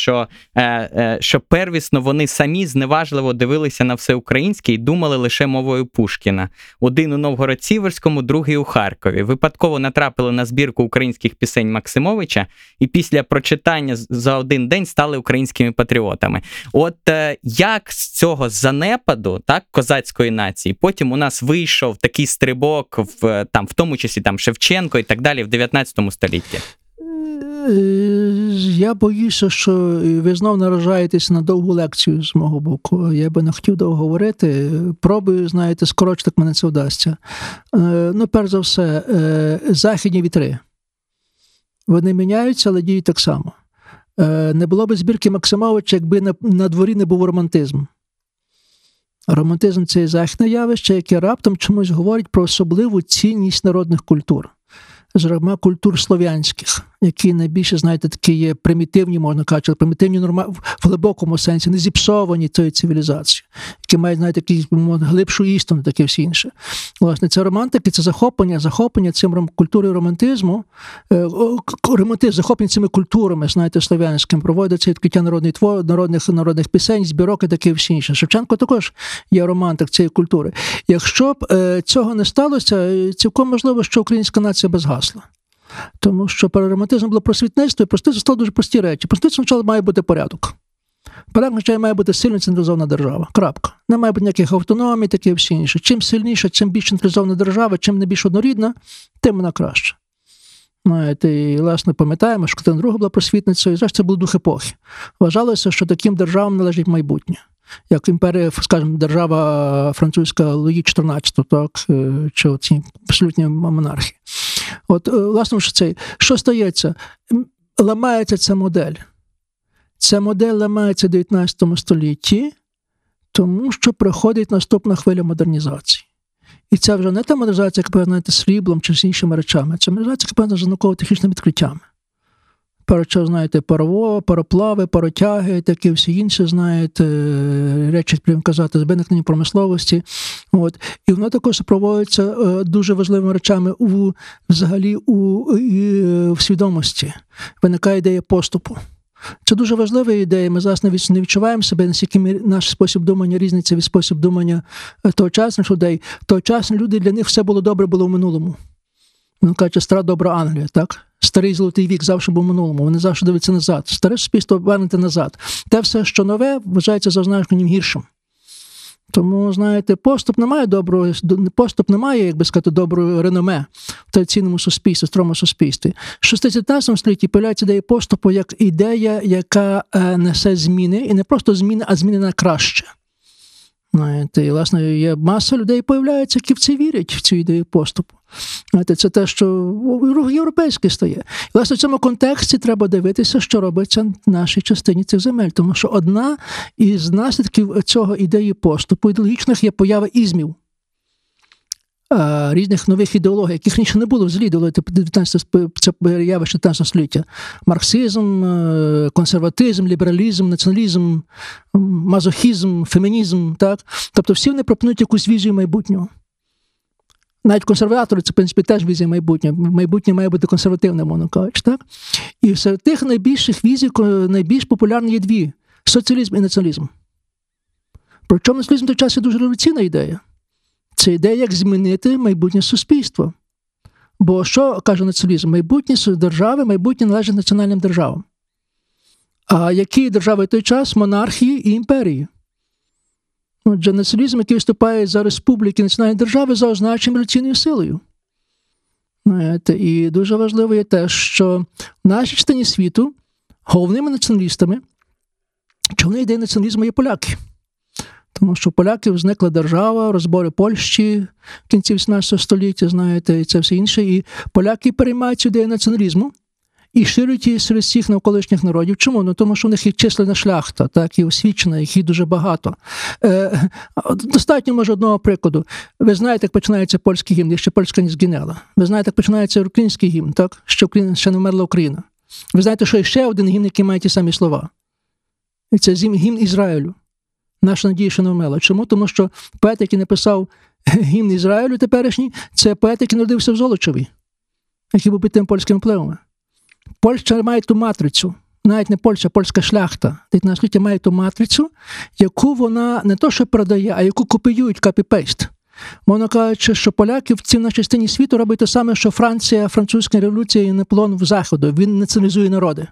що первісно вони самі зневажливо дивилися на всеукраїнське і думали лише мовою Пушкіна. Один у Новгород-Сіверському, другий у Харкові. Випадково натрапили на збірку українських пісень Максимовича і після прочитання за один день стали українськими патріотами. От як з цього занепаду, так, козацької нації, потім у нас вийшов такий стрибок, в тому числі там Шевченко і так далі, в 19 столітті? Я боюся, що ви знов наражаєтесь на довгу лекцію з мого боку. Я би не хотів довго говорити. Пробую, знаєте, скорочити, як мене це вдасться. Перш за все, західні вітри. Вони міняються, але діють так само. Не було б збірки Максимовича, якби на дворі не був романтизм. Романтизм – це західне явище, яке раптом чомусь говорить про особливу цінність народних культур. Зокрема, культур слов'янських, які найбільше, знаєте, такі є примітивні, можна казати, примітивні в глибокому сенсі, не зіпсовані цією цивілізацією, які мають, знаєте, такі, глибшу істину, таке всі інше. Власне, це романтики, це захоплення цим культурою романтизму, захоплення цими культурами, знаєте, слов'янськими, проводиться відкриття народних пісень, збірок і таке всі інше. Шевченко також є романтик цієї культури. Якщо б цього не сталося, цілком можливо, що українська нація без гасла. Тому що романтизм було просвітництво, і просвітництво стало дуже прості речі. Просвітництво почало має бути порядок. Порядок означає, має бути сильно централізована держава. Крапка. Не має бути ніяких автономій, таке і всі інше. Чим сильніша, чим більш централізована держава, чим не більш однорідна, тим вона краще. І, власне, пам'ятаємо, що Катерина II була просвітницею, і зараз це був дух епохи. Вважалося, що таким державам належить майбутнє. Як імперія, скажімо, держава французька Луї XIV, так, чи оці абсолютні монархії. От, власне, що стається? Ламається ця модель. Ця модель ламається в 19 столітті, тому що приходить наступна хвиля модернізації. І це вже не та модернізація, яка пов'язана з сріблом чи з іншими речами, це модернізація, яка пов'язана з науково-технічними відкриттями. Пароплави, паротяги, таке всі інші, знаєте, речі, прямо казати, з виникнення промисловості. От. І воно також супроводжується дуже важливими речами взагалі в свідомості. Виникає ідея поступу. Це дуже важлива ідея, ми зараз не відчуваємо себе, наскільки наш спосіб думання різниця від спосіб думання тогочасних людей. Тогочасні люди, для них все було добре, було в минулому. Він каже, стара добра Англія, так? Старий золотий вік завжди був в минулому, вони завжди дивляться назад. Старе суспільство вернете назад. Те все, що нове, вважається за ознакою гіршим. Тому, знаєте, поступ немає, як би сказати, доброго реноме в традиційному суспільстві, строму суспільстві. В 19 столітті появляється ідея поступу як ідея, яка несе зміни, і не просто зміни, а зміни на краще. І, власне, є маса людей появляється, які в це вірять, в цю ідею поступу. Це те, що рух європейський стає. І, власне, в цьому контексті треба дивитися, що робиться в нашій частині цих земель. Тому що одна із наслідків цього ідеї поступу ідеологічних є поява ізмів. Різних нових ідеологій, яких раніше не було взагалі ідеології, це явище 19 століття. Марксизм, консерватизм, лібералізм, націоналізм, мазохізм, фемінізм. Так? Тобто всі вони пропонують якусь візію майбутнього. навіть консерватори, це, в принципі, теж візія майбутнього. Майбутнє має бути консервативним, воно кажуть, так? І серед тих найбільших візій найбільш популярні є дві – соціалізм і націоналізм. Причому націоналізм в той час є дуже революційна ідея. Це ідея, як змінити майбутнє суспільства. Бо що каже націоналізм? Майбутнє держави, майбутнє належить національним державам. А які держави в той час? Монархії і імперії. Отже, націоналізм, який виступає за республіки національної держави, за означенням революційною силою. І дуже важливо є те, що в нашій частині світу головними націоналістами, головною ідеєю націоналізму є поляки. Тому що у поляків зникла держава, розбори Польщі в кінці XVIII століття, знаєте, і це все інше. І поляки переймають цю ідею націоналізму і ширюють її серед всіх навколишніх народів. Чому? Ну, тому що в них є численна шляхта, так, і освічена, їх є дуже багато. Достатньо, може, одного прикладу. Ви знаєте, як починається польський гімн, якщо Польща не згинула. Ви знаєте, як починається український гімн, так, що ще не вмерла Україна. Ви знаєте, що є ще один гімн, який має ті самі слова. І це гімн Ізраїлю. Наша надія ще не вмерла. Чому? Тому що поет, який написав гімн Ізраїлю теперішній, це поет, який народився в Золочеві, який був під тим польським впливом. Польща має ту матрицю, навіть не Польща, польська шляхта, 19-ліття має ту матрицю, яку вона не то що продає, а яку копіюють, копі-пейст. Вона каже, що поляки в цій нашій частині світу роблять те саме, що Франція, французька революція і Наполеон в Заходу. Він націоналізує народи.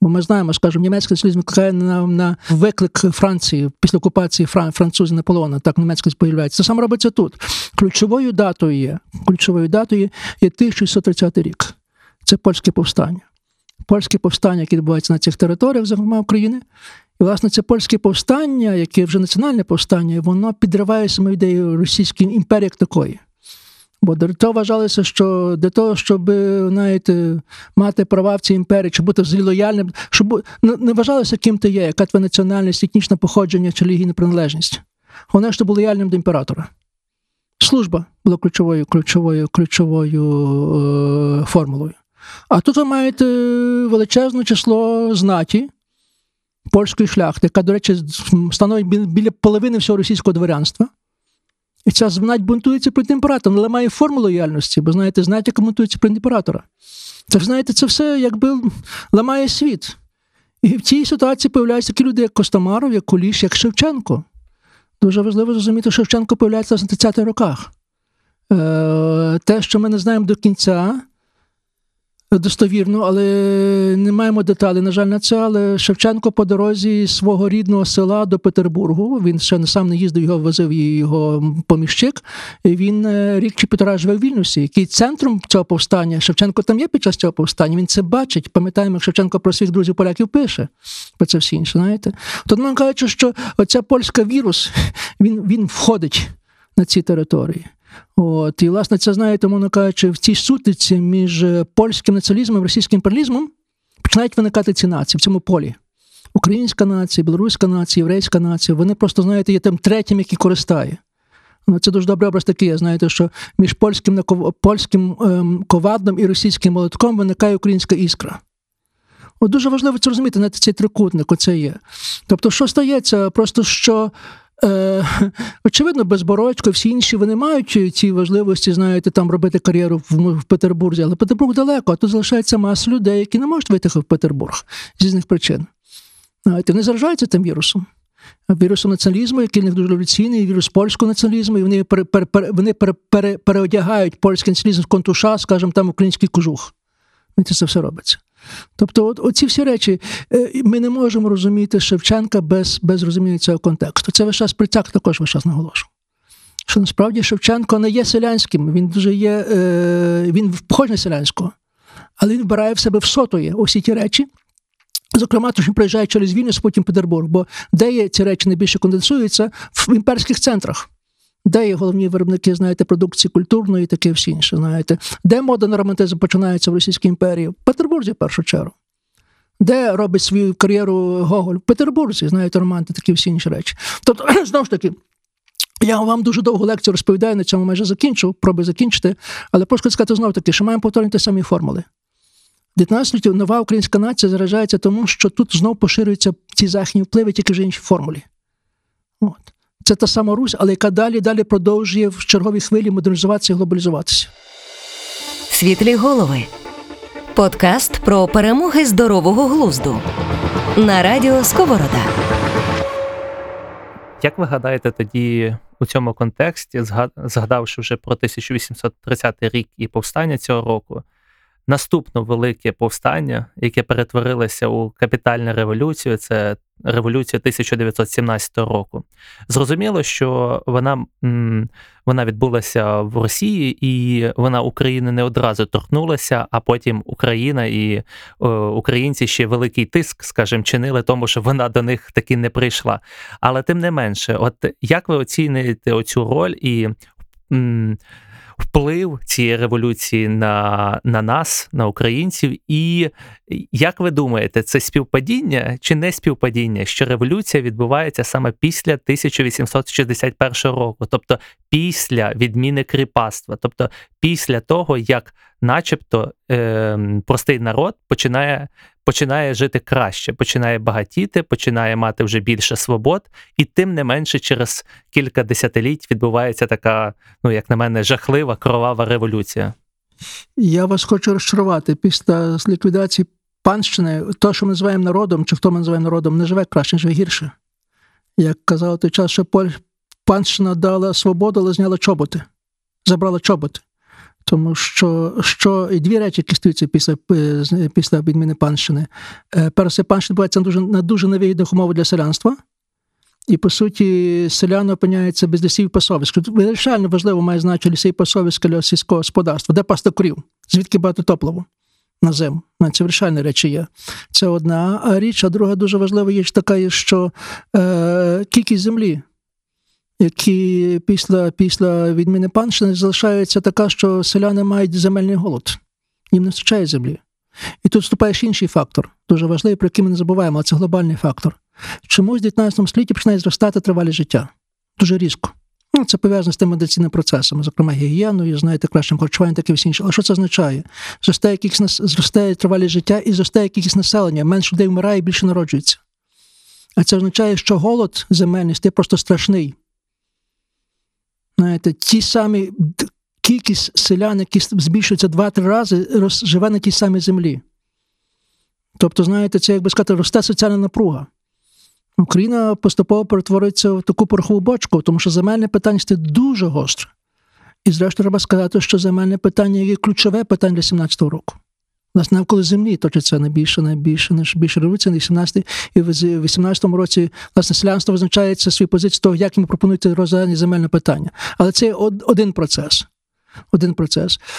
Бо ми знаємо, скажімо, німецький націоналізм викликає на виклик Франції після окупації французів Наполеона, так німецький з'являється. Це саме робиться тут. Ключовою датою є 1630 рік. Це польське повстання. Польське повстання, яке відбувається на цих територіях, зокрема України. І, власне, це польське повстання, яке вже національне повстання, воно підриває саму ідею Російської імперії як такої. Бо то вважалося, що для того, щоб, знаєте, мати права в цій імперії, чи бути взагалі лояльним, щоб не вважалося, ким ти є, яка твоя національність, етнічне походження чи релігійна приналежність. Головне, щоб бути лояльним до імператора. Служба була ключовою формулою. А тут ви маєте величезне число знаті польської шляхти, яка, до речі, становить біля половини всього російського дворянства. І ця знать бунтується проти імператора, але має форму лояльності, бо, знаєте, знать, яка бунтується проти імператора. Так, знаєте, це все, якби, ламає світ. І в цій ситуації появляються такі люди, як Костомаров, як Куліш, як Шевченко. Дуже важливо зрозуміти, що Шевченко появляється в 30-х роках. Те, що ми не знаємо до кінця, достовірно, але не маємо деталей, на жаль, на це, але Шевченко по дорозі свого рідного села до Петербургу, він ще сам не їздив, його возив його поміщик, він рік чи півтора живе в Вільнюсі, який центром цього повстання, Шевченко там є під час цього повстання, він це бачить, пам'ятаємо, як Шевченко про своїх друзів-поляків пише, про це всі інші, знаєте. Тут нам кажуть, що оця польська вірус, він входить на ці території. От. І, власне, це, знаєте, мовно кажучи, в цій сутиці між польським націоналізмом і російським імперіалізмом починають виникати ці нації в цьому полі. Українська нація, білоруська нація, єврейська нація, вони просто, знаєте, є тим третім, який користає. Ну, це дуже добрий образ такий, знаєте, що між польським ковадом і російським молотком виникає українська іскра. От дуже важливо це розуміти, навіть цей трикутник, оце є. Тобто, що стається? Просто, що... очевидно, Безбородько, всі інші, вони мають ці важливості, знаєте, там робити кар'єру в Петербурзі, але Петербург далеко, а тут залишається маса людей, які не можуть вийти в Петербург з різних причин. Вони заражаються тим вірусом. Вірусом націоналізму, який в них дуже революційний, вірус польського націоналізму, і вони переодягають польський націоналізм в контуша, скажімо, там український кожух. І це все робиться. Тобто, оці всі речі, ми не можемо розуміти Шевченка без розуміння цього контексту. Це весь час Прицак також весь час наголошував. Що насправді Шевченко не є селянським, він похож на селянського, але він вбирає в себе всотує усі ті речі. Зокрема, то, що він проїжджає через Вільнюс, потім Петербург, бо де є ці речі найбільше конденсуються? В імперських центрах. Де є головні виробники, знаєте, продукції культурної і таке всі інше, знаєте. Де мода на романтизм починається в Російській імперії? В Петербурзі, в першу чергу. Де робить свою кар'єру Гоголь? В Петербурзі, знаєте, романти, такі всі інші речі. Тобто, знову ж таки, я вам дуже довгу лекцію розповідаю, на цьому майже закінчу, пробую закінчити, але просто сказати знову таки, що маємо повторювати самі формули. 19-ліття нова українська нація заражається тому, що тут знову поширюються ці західні впливи, тільки вже інші формулі. От. Це та сама Русь, але яка далі продовжує в черговій хвилі модернізуватися і глобалізуватися. Світлі голови. Подкаст про перемоги здорового глузду. На радіо Сковорода. Як ви гадаєте тоді у цьому контексті, згадавши вже про 1830 рік і повстання цього року, наступне велике повстання, яке перетворилося у капітальну революцію, це революція 1917 року. Зрозуміло, що вона відбулася в Росії, і вона України не одразу торкнулася, а потім Україна і українці ще великий тиск, скажімо, чинили тому, що вона до них таки не прийшла. Але тим не менше, от як ви оцінюєте оцю роль і вплив цієї революції на нас, на українців, і як ви думаєте, це співпадіння чи не співпадіння, що революція відбувається саме після 1861 року, тобто після відміни кріпацтва, тобто після того, як начебто простий народ починає жити краще, починає багатіти, починає мати вже більше свобод, і тим не менше через кілька десятиліть відбувається така, ну, як на мене, жахлива, кровава революція. Я вас хочу розчарувати. Після ліквідації панщини, то, що ми називаємо народом, чи хто ми називаємо народом, не живе краще, живе гірше. Як казав той час, що панщина дала свободу, але зняла чоботи. Забрала чоботи. Тому що і дві речі, які стаються після відміни панщини. Перше, панщина відбувається на дуже невигідних умовах для селянства. І, по суті, селяни опиняються без лісів і пасовиськ. Вирішально важливо має значення ліси і пасовиська для сільського господарства. Де пасти корів? Звідки брати топливо на зиму? Це вирішальні речі є. Це одна річ. А друга дуже важлива є така, що кількість землі, які після відміни панщини залишається така, що селяни мають земельний голод. Їм не вистачає землі. І тут вступає інший фактор, дуже важливий, про який ми не забуваємо, а це глобальний фактор. Чомусь в 19 столітті починає зростати тривалість життя. Дуже різко. Це пов'язано з тими медицинними процесами, зокрема гігієною, знаєте, кращим харчуванням, так і всі інші. Але що це означає? Зростає тривалість життя і зростає кількість населення. Менше людей вмирає і більше народжується. А це означає, що голод земельний стає просто страшний. Знаєте, ті самі кількість селян, які збільшуються 2-3 рази, живе на тій самій землі. Тобто, знаєте, це, як би сказати, росте соціальна напруга. Україна поступово перетвориться в таку порохову бочку, тому що земельне питання стає дуже гостре. І, зрештою, треба сказати, що земельне питання є ключове питання для 17-го року. У нас навколо землі точиться найбільше революція, на 17-й і в 18-му році, власне, селянство визначається свою позицію того, як їм пропонують розв'язання земельне питання. Але це один процес.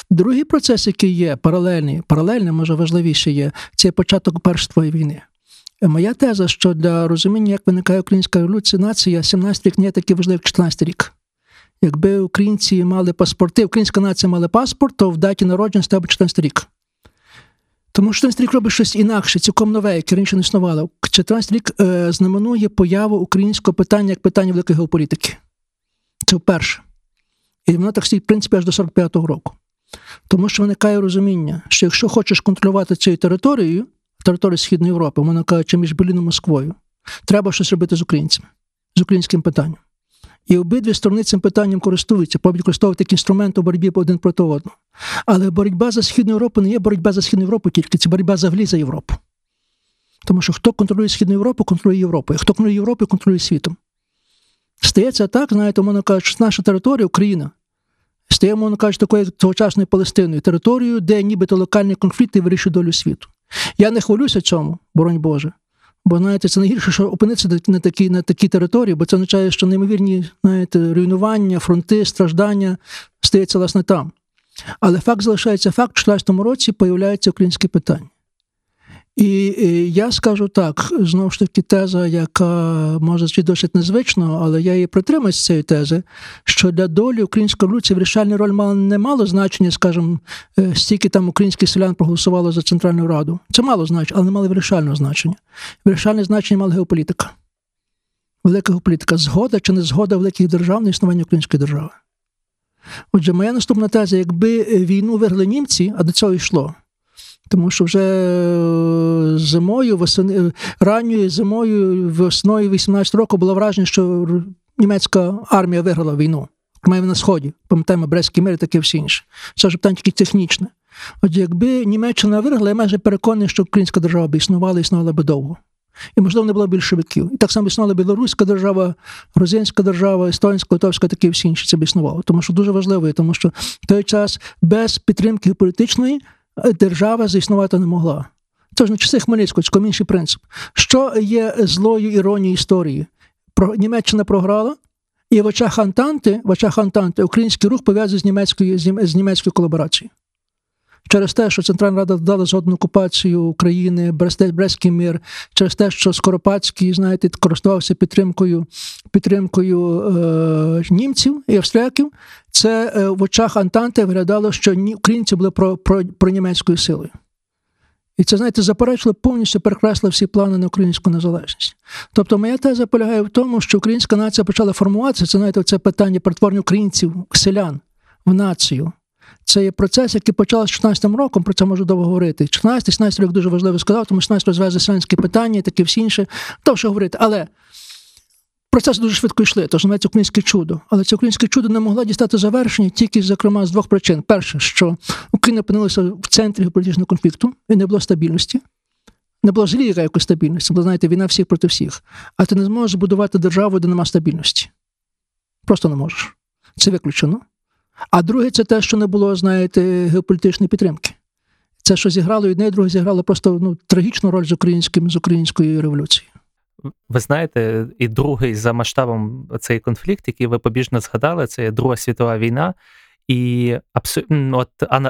Другий процес, який є, паралельний, може важливіше є, це початок першої війни. Моя теза, що для розуміння, як виникає українська революція, нація, 17-й рік не такий важливий, як 14-й рік. Якби українці мали паспорти, українська нація мала паспорт, то в даті народження став би 14-й рік. Тому що 14-й рік робить щось інакше, цілком нове, яке раніше не існувало. 14-й рік знаменує появу українського питання як питання великої геополітики. Це вперше. І воно так стоїть, в принципі, аж до 45-го року. Тому що виникає розуміння, що якщо хочеш контролювати цю територію Східної Європи, вона кажучи, між Берліном і Москвою, треба щось робити з українцями, з українським питанням. І обидві сторони цим питанням користуються, повинні використовувати як інструмент у боротьбі один проти одного. Але боротьба за Східну Європу не є боротьба за Східну Європу тільки, це боротьба взагалі за Європу. Тому що хто контролює Східну Європу, контролює Європу. І хто контролює Європу, контролює світом. Стається так, знаєте, умовно кажучи, наша територія, Україна, стає, умовно кажучи, такою тогочасною Палестиною, територією, де нібито локальні конфлікти вирішують долю світу. Я не хвилюся цьому, боронь Боже. Бо, знаєте, це найгірше, що опинитися на такій території, бо це означає, що неймовірні, знаєте, руйнування, фронти, страждання стається, власне, там. Але факт залишається факт, в 14-му році появляється українське питання. І я скажу так, знову ж таки, теза, яка, може, звучить досить незвично, але я її притримуюсь цієї тези, що для долі української революції вирішальна роль не мало значення, скажімо, стільки там українських селян проголосувало за Центральну Раду. Це мало значення, але не мало вирішального значення. Вирішальне значення мала геополітика. Велика геополітика. Згода чи не згода великих держав на існування української держави. Отже, моя наступна теза, якби війну виграли німці, а до цього йшло, тому що вже ранньою зимою, весною 18 року було враження, що німецька армія виграла війну. Маємо на Сході, пам'ятаємо Брестський мир і таке все інше. Це вже питання тільки технічне. От якби Німеччина виграла, я майже переконаний, що українська держава б існувала і існувала б довго. І, можливо, не було більшовиків. І так само існувала білоруська держава, грузинська держава, естонська, литовська, такі всі інші. Це б існувало. Тому що дуже важливо, тому що в той час без підтримки політичної держава заіснувати не могла. Це ж не часи Хмельницького, це інший принцип. Що є злою іронією історії? Німеччина програла, і в очах Антанти український рух пов'язаний з німецькою колаборацією. Через те, що Центральна Рада дала згодну окупацію України, Брестський мир, через те, що Скоропадський, знаєте, користувався підтримкою німців і австріяків, це в очах Антанти виглядало, що українці були пронімецькою силою. І це, знаєте, заперечило, повністю перекреслило всі плани на українську незалежність. Тобто моя теза полягає в тому, що українська нація почала формуватися, це, знаєте, це питання перетворення українців, селян в націю. Це є процес, який почався з 14-м роком, про це можу довго говорити. 14-17 рік дуже важливо сказав, тому що 16 розв'язує селянські питання і таке всі інше. Довше говорити, але процеси дуже швидко йшли, тож називається українське чудо. Але це українське чудо не могло дістати завершення тільки, зокрема, з двох причин. Перше, що Україна опинилася в центрі геополітичного конфлікту і не було стабільності. Не було взагалі якоїсь стабільності, бо, знаєте, війна всіх проти всіх. А ти не зможеш будувати державу, де нема стабільності. Просто не можеш. Це виключено. А друге, це те, що не було, знаєте, геополітичної підтримки. Це, що зіграло і одне, і друге зіграло просто трагічну роль з українською революцією. Ви знаєте, і другий за масштабом цей конфлікт, який ви побіжно згадали, це Друга світова війна. І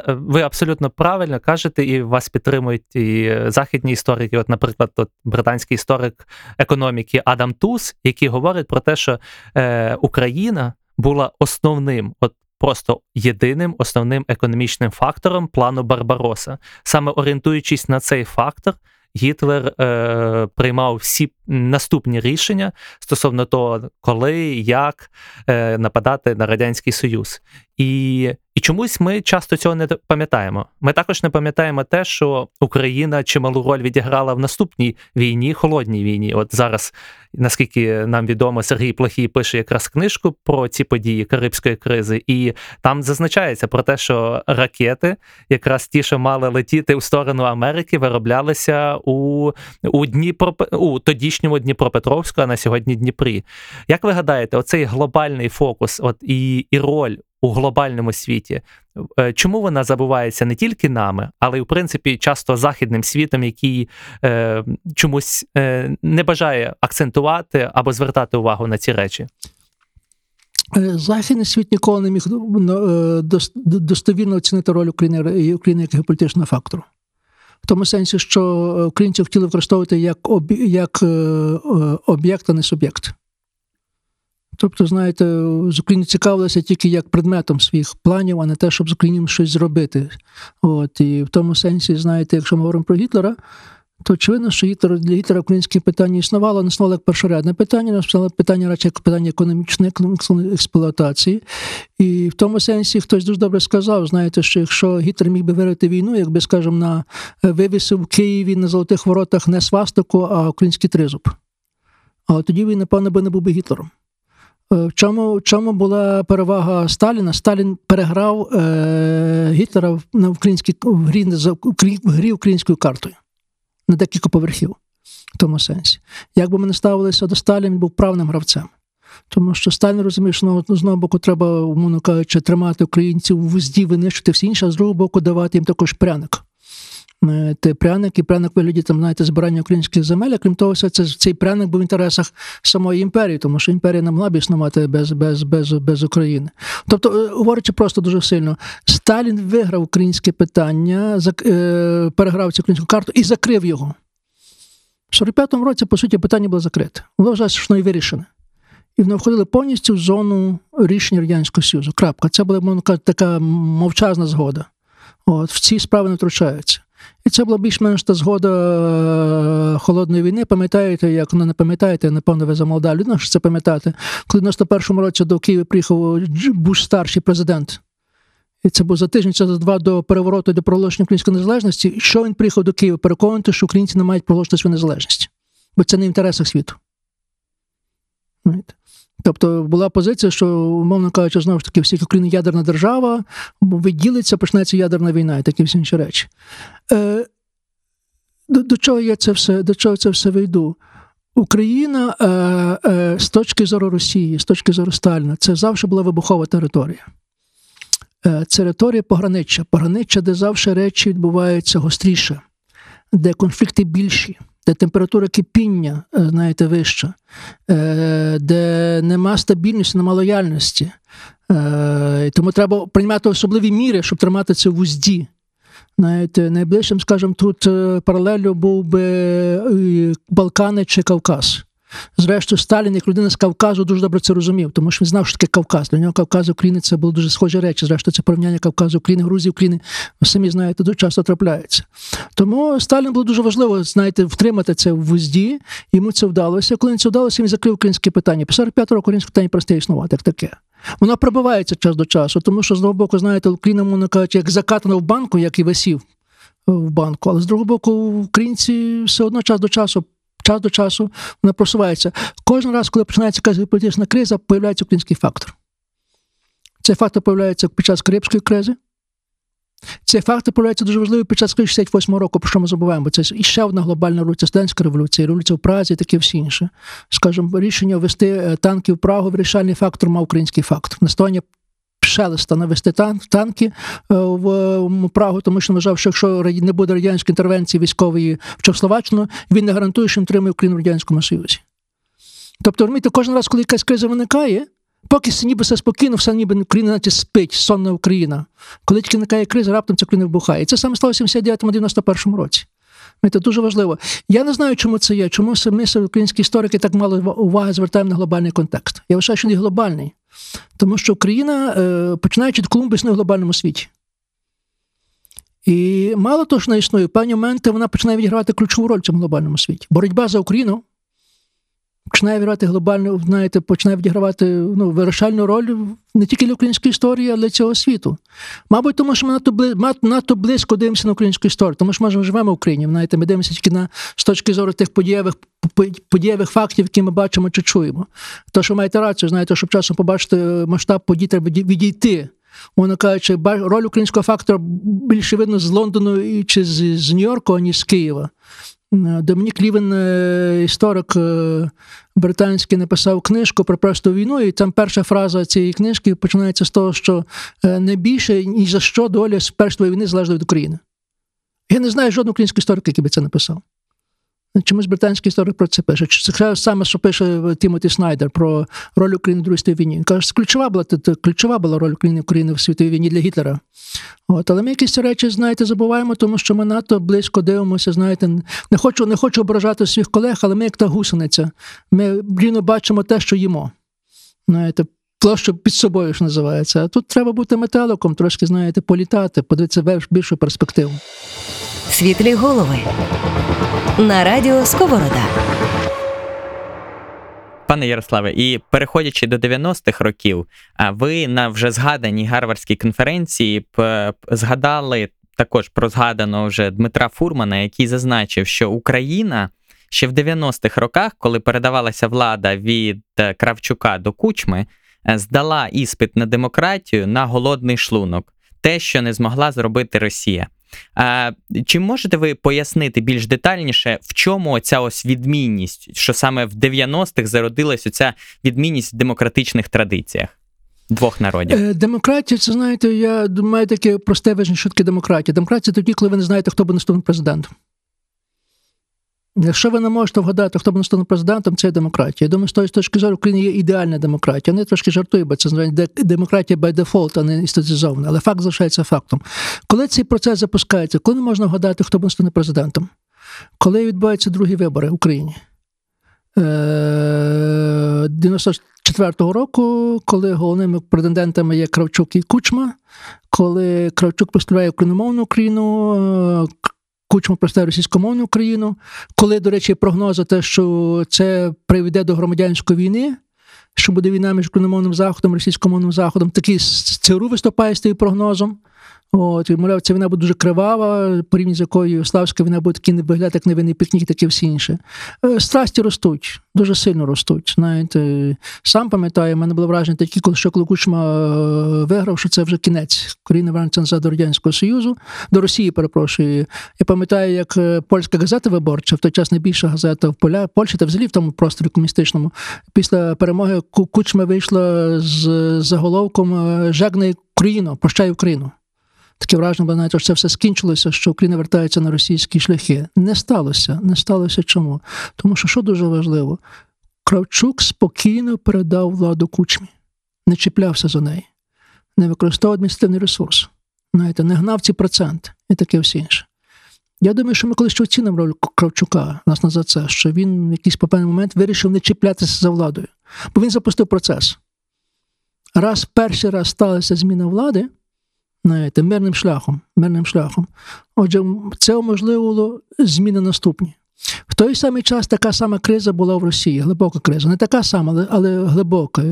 ви абсолютно правильно кажете, і вас підтримують і західні історики. От, наприклад, британський історик економіки Адам Туз, який говорить про те, що Україна була основним, просто єдиним основним економічним фактором плану Барбароса. Саме орієнтуючись на цей фактор, Гітлер приймав всі наступні рішення стосовно того, коли, як нападати на Радянський Союз. І чомусь ми часто цього не пам'ятаємо. Ми також не пам'ятаємо те, що Україна чималу роль відіграла в наступній війні, холодній війні. От зараз, наскільки нам відомо, Сергій Плохій пише якраз книжку про ці події Карибської кризи. І там зазначається про те, що ракети, якраз ті, що мали летіти у сторону Америки, вироблялися у тодішньому Дніпропетровську, а на сьогодні Дніпрі. Як ви гадаєте, оцей глобальний фокус і роль у глобальному світі, чому вона забувається не тільки нами, але й, в принципі, часто західним світом, який чомусь не бажає акцентувати або звертати увагу на ці речі? Західний світ ніколи не міг достовірно оцінити роль України як геополітичного фактору. В тому сенсі, що українці хотіли використовувати як об'єкт, а не суб'єкт. Тобто, знаєте, з України цікавилися тільки як предметом своїх планів, а не те, щоб з Україною щось зробити. От, і в тому сенсі, знаєте, якщо ми говоримо про Гітлера, то очевидно, що для Гітлера українське питання існувало, не існувало як першорядне питання, не існувало питання радше як питання економічної експлуатації. І в тому сенсі хтось дуже добре сказав, знаєте, що якщо Гітлер міг би виграти війну, якби, скажімо, вивісив в Києві на Золотих Воротах не свастику, а український тризуб. Але тоді він, напевно, би не був би Гітлером. В чому була перевага Сталіна? Сталін переграв Гітлера в грі українською картою на декілька поверхів, в тому сенсі. Як би ми не ставилися до Сталіна, він був правним гравцем. Тому що Сталін розумів, що з одного боку треба, умовно кажучи, тримати українців в вузді, винищити всі інші, а з другого боку давати їм також пряник. Пряник вигляді, там, знаєте, збирання українських земель, а крім того, цей пряник був в інтересах самої імперії, тому що імперія не могла б існувати без України. Тобто, говорячи просто дуже сильно, Сталін виграв українське питання, переграв цю українську карту і закрив його. В 45-му році, по суті, питання було закрите. Воно вже і вирішене. І вони входили повністю в зону рішення Радянського Союзу. Крапка. Це була, можна сказати, така мовчазна згода. От, в ці справи не втручаються. І це була більш-менш та згода холодної війни. Пам'ятаєте, як не пам'ятаєте, напевно, ви замолода людина, що це пам'ятати, коли в 91-му році до Києва приїхав Буш-старший президент. І це був за тиждень, це за два до перевороту, до проголошення української незалежності. Що він приїхав до Києва? Переконувати, що українці не мають проголошувати свою незалежність. Бо це не в інтересах світу. Тобто була позиція, що, умовно кажучи, знову ж таки, всі Україна ядерна держава, відділиться, почнеться ядерна війна і такі всі інші речі. До чого я це все вийду? Україна з точки зору Росії, з точки зору Сталіна, це завжди була вибухова територія. Територія пограниччя. Пограниччя, де завжди речі відбуваються гостріше, де конфлікти більші, де температура кипіння, знаєте, вища, де нема стабільності, нема лояльності. Тому треба приймати особливі міри, щоб тримати це в узді. Найближчим, скажімо, тут паралелю був би Балкани чи Кавказ. Зрештою, Сталін, як людина з Кавказу, дуже добре це розумів, тому що він знав, що таке Кавказ. Для нього Кавказ і Україна – це були дуже схожі речі. Зрештою, це порівняння Кавказу, України, Грузії, України, ви самі знаєте, дуже часто трапляється. Тому Сталіну було дуже важливо, знаєте, втримати це в узді, йому це вдалося. Коли це вдалося, він закрив українське питання. Після 45-го року українське питання перестає існувати, як таке. Вона пробивається час до часу, тому що, з одного боку, знаєте, Україна, мовно кажучи, як закатана в банку, як і висів в банку, але з другого боку, українці все одно час до часу вона просувається. Кожен раз, коли починається якась політична криза, з'являється український фактор. Цей фактор з'являється під час Карибської кризи. Цей фактор з'являється дуже важливий під час 68 року, про що ми забуваємо, бо це ще одна глобальна революція, студентська революція, революція в Празі і таке всі інше. Скажімо, рішення ввести танки в Прагу, вирішальний фактор мав український фактор. Настояння Шелеста навести танки в Прагу, тому що вважав, що якщо не буде радянської інтервенції військової в Чехословаччину, він не гарантує, що він тримає Україну в Радянському Союзі. Тобто, розумієте, кожен раз, коли якась криза виникає, поки ніби все спокійно, все ніби Україна наче спить, сонна Україна. Коли тільки виникає криза, раптом ця Україна вибухає. І це саме сталося в 79-91 році. Це дуже важливо. Я не знаю, чому це є, чому ми, українські історики, так мало уваги звертаємо на глобальний контекст. Я вважаю, що він глобальний. Тому що Україна, починаючи від Колумба, існує в глобальному світі. І мало того, що вона існує, в певні моменти вона починає відігравати ключову роль в цьому глобальному світі. Боротьба за Україну починає відігравати глобальну, знаєте, починає відігравати вирішальну роль не тільки для української історії, а для цього світу. Мабуть, тому що ми надто близько дивимося на українську історію, тому що ми живемо в Україні, знаєте, ми дивимося тільки з точки зору тих подієвих фактів, які ми бачимо чи чуємо. То, що ви маєте рацію, знаєте, щоб часом побачити масштаб подій, треба відійти. Воно кажучи, роль українського фактора більше видно з Лондону чи з Нью-Йорку, аніж з Києва. Домінік Лівен, історик британський, написав книжку про Першу війну, і там перша фраза цієї книжки починається з того, що не більше ні за що доля Першої війни залежить від України. Я не знаю жодного українського історика, який би це написав. Чомусь британський історик про це пише. Це саме, що пише Тімоті Снайдер про роль України в Другій світовій війні. Він каже, що ключова була роль України в світовій війні для Гітлера. От, але ми якісь ці речі, знаєте, забуваємо, тому що ми надто близько дивимося, знаєте, не хочу ображати своїх колег, але ми як та гусениця. Ми рівно бачимо те, що їмо. Знаєте, площу під собою, що називається. А тут треба бути метеликом, трошки, знаєте, політати, подивитися більшу перспективу. Світлі голови. На радіо Сковорода. Пане Ярославе, і переходячи до 90-х років, ви на вже згаданій Гарвардській конференції згадали також про згаданого вже Дмитра Фурмана, який зазначив, що Україна ще в 90-х роках, коли передавалася влада від Кравчука до Кучми, здала іспит на демократію на голодний шлунок. Те, що не змогла зробити Росія. Чи можете ви пояснити більш детальніше, в чому оця ось відмінність, що саме в 90-х зародилась оця відмінність в демократичних традиціях двох народів? Демократія, це, знаєте, я маю таке просте визначення, що таке демократія. Демократія тоді, коли ви не знаєте, хто буде наступним президентом. Якщо ви не можете вгадати, хто буде наступним президентом, це демократія. Я думаю, що з точки зору України є ідеальна демократія. Вони трошки жартують, бо це називається демократія by default, а не інституціалізована. Але факт залишається фактом. Коли цей процес запускається, коли не можна вгадати, хто буде наступним президентом? Коли відбуваються другі вибори в Україні? 94-го року, коли головними претендентами є Кравчук і Кучма, коли Кравчук представляє україномовну Україну, Кучма представляє російськомовну Україну, коли, до речі, прогнози те, що це приведе до громадянської війни, що буде війна між україномовним Заходом і російськомовним Заходом, такий ЦРУ виступає з тим прогнозом. От, і, мовляв, ця війна буде дуже кривава, порівняно з якою Славська війна буде такий вигляд, як невинний пікнік, так і всі інше. Страсті ростуть, дуже сильно ростуть. Знаєте, сам пам'ятаю, в мене було враження, такі, коли Кучма виграв, що це вже кінець. Корінне враження назад до Радянського Союзу, до Росії, перепрошую. Я пам'ятаю, як польська газета «Виборча», в той час найбільша газета в Польщі, та взагалі в тому просторі комуністичному, після перемоги Кучма вийшла з заголовком «Жагне Україну, прощай Україну». Таке враження було, навіть, що це все скінчилося, що Україна вертається на російські шляхи. Не сталося. Не сталося чому? Тому що, що дуже важливо, Кравчук спокійно передав владу Кучмі. Не чіплявся за неї. Не використовував адміністративний ресурс. Знаєте, не гнав ці проценти і таке все інше. Я думаю, що ми колись ще оцінимо роль Кравчука, власне, за це, що він в якийсь певний момент вирішив не чіплятися за владою. Бо він запустив процес. Перший раз сталася зміна влади, знаєте, мирним шляхом. Отже, це уможливило зміни наступні. В той самий час така сама криза була в Росії, глибока криза. Не така сама, але глибока,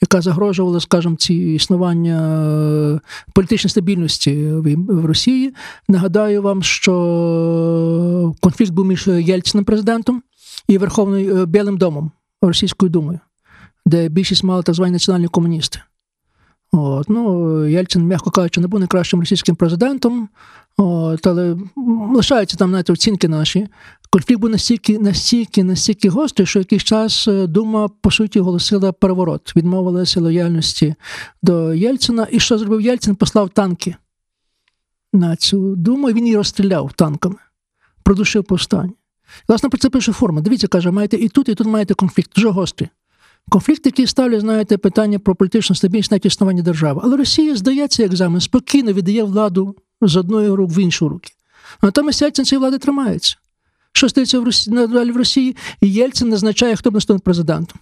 яка загрожувала, скажімо, ці існування політичної стабільності в Росії. Нагадаю вам, що конфлікт був між Єльциним президентом і Верховним Білим домом, Російською думою, де більшість мали так звані національні комуністи. От, ну, Єльцин, м'яко кажучи, не був найкращим російським президентом, от, але лишаються там, навіть, оцінки наші. Конфлікт був настільки гострий, що якийсь час Дума, по суті, оголосила переворот, відмовилася лояльності до Єльцина. І що зробив Єльцин? Послав танки на цю Думу, і він її розстріляв танками, продушив повстання. Власне, про це пише Фурман. Дивіться, каже, маєте і тут маєте конфлікт, дуже гострий. Конфлікт, який ставлять, знаєте, питання про політичну стабільність, навіть існування держави. Але Росія, здається, екзамен, спокійно віддає владу з одної руки в іншу руку. Натомість Єльцин цієї влади тримається. Що стається в Росії? Єльцин назначає, хто буде наступним президентом.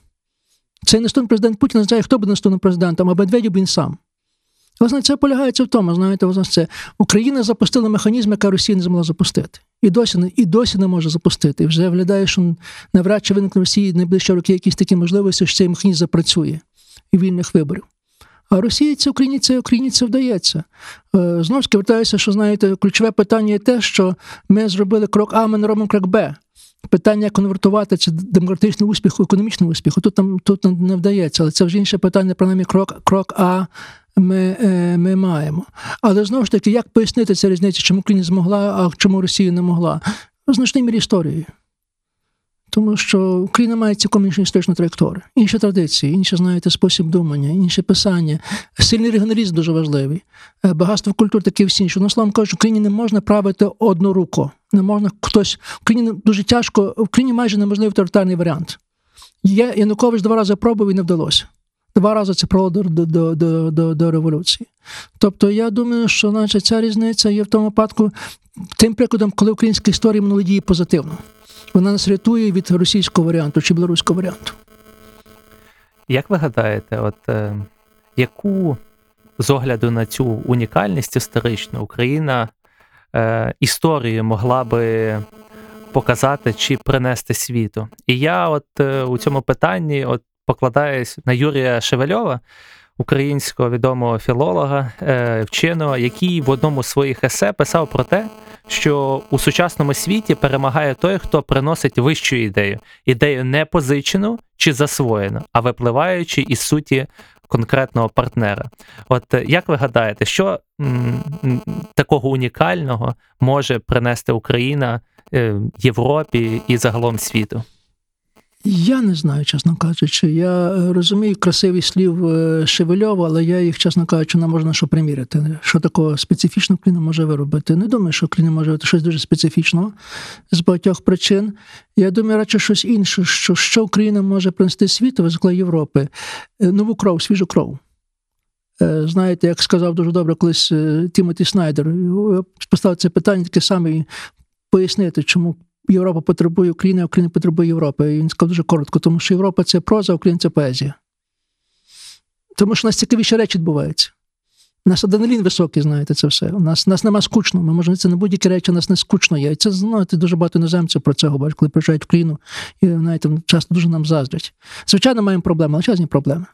Цей наступний президент Путін назначає, хто буде наступним президентом, а Медведєв він сам. Власне, це полягається в тому, знаєте, це Україна запустила механізм, який Росія не змогла запустити. І досі не може запустити. І вже виглядає, що навряд чи виникне в Росії найближчі роки якісь такі можливості, що цей механізм запрацює і вільних виборів. А Росії це Україні це вдається. Знову ж таки, вертаюся, що, знаєте, ключове питання є те, що ми зробили крок А, ми не робимо крок Б. Питання конвертувати це демократичний успіх у економічний успіх. Тут не вдається, але це вже інше питання, принаймні крок А ми маємо. Але, знову ж таки, як пояснити цю різницю, чому Україна змогла, а чому Росія не могла? В значній мірі історією. Тому що Україна має цілком іншу історичну траєкторію. Інші традиції, інші, знаєте, спосіб думання, інші писання. Сильний регіоналізм дуже важливий. Багатство культур, таке всі інші. Ну, словом кажучи, Україні не можна правити одноруко. Не можна хтось... Україні дуже тяжко... В Україні майже неможливий авторитарний варіант. Янукович 2 рази пробував і не вдалося. 2 рази це провело до революції. Тобто, я думаю, що наче, ця різниця є в тому випадку тим прикладом, коли українська історія минула дії позитивно. Вона нас рятує від російського варіанту чи білоруського варіанту. Як ви гадаєте, яку з огляду на цю унікальність історичну Україна історію могла би показати чи принести світу? І я у цьому питанні покладаюсь на Юрія Шевельова, українського відомого філолога, вченого, який в одному з своїх есе писав про те, що у сучасному світі перемагає той, хто приносить вищу ідею. Ідею не позичену чи засвоєну, а випливаючи із суті конкретного партнера. Як ви гадаєте, що такого унікального може принести Україна Європі і загалом світу? Я не знаю, чесно кажучи. Я розумію красиві слів Шевельова, але я їх, чесно кажучи, не можна що приміряти. Що такого специфічного Україна може виробити? Не думаю, що Україна може робити щось дуже специфічного з багатьох причин. Я думаю, радше щось інше, що Україна може принести світу, зокрема Європи. Нову кров, свіжу кров. Знаєте, як сказав дуже добре колись Тімоті Снайдер, поставив це питання таке саме пояснити, чому Європа потребує України, а Україна потребує Європи. І він сказав дуже коротко, тому що Європа – це проза, а Україна – це поезія. Тому що у нас цікавіші речі відбуваються. У нас адреналін високий, знаєте, це все. У нас нема скучно. Ми можемо це на будь-які речі, у нас не скучно є. І це, знаєте, дуже багато іноземців про це говорять, коли приїжджають в Україну. І, знаєте, часто дуже нам заздрять. Звичайно, маємо проблеми, величезні проблеми.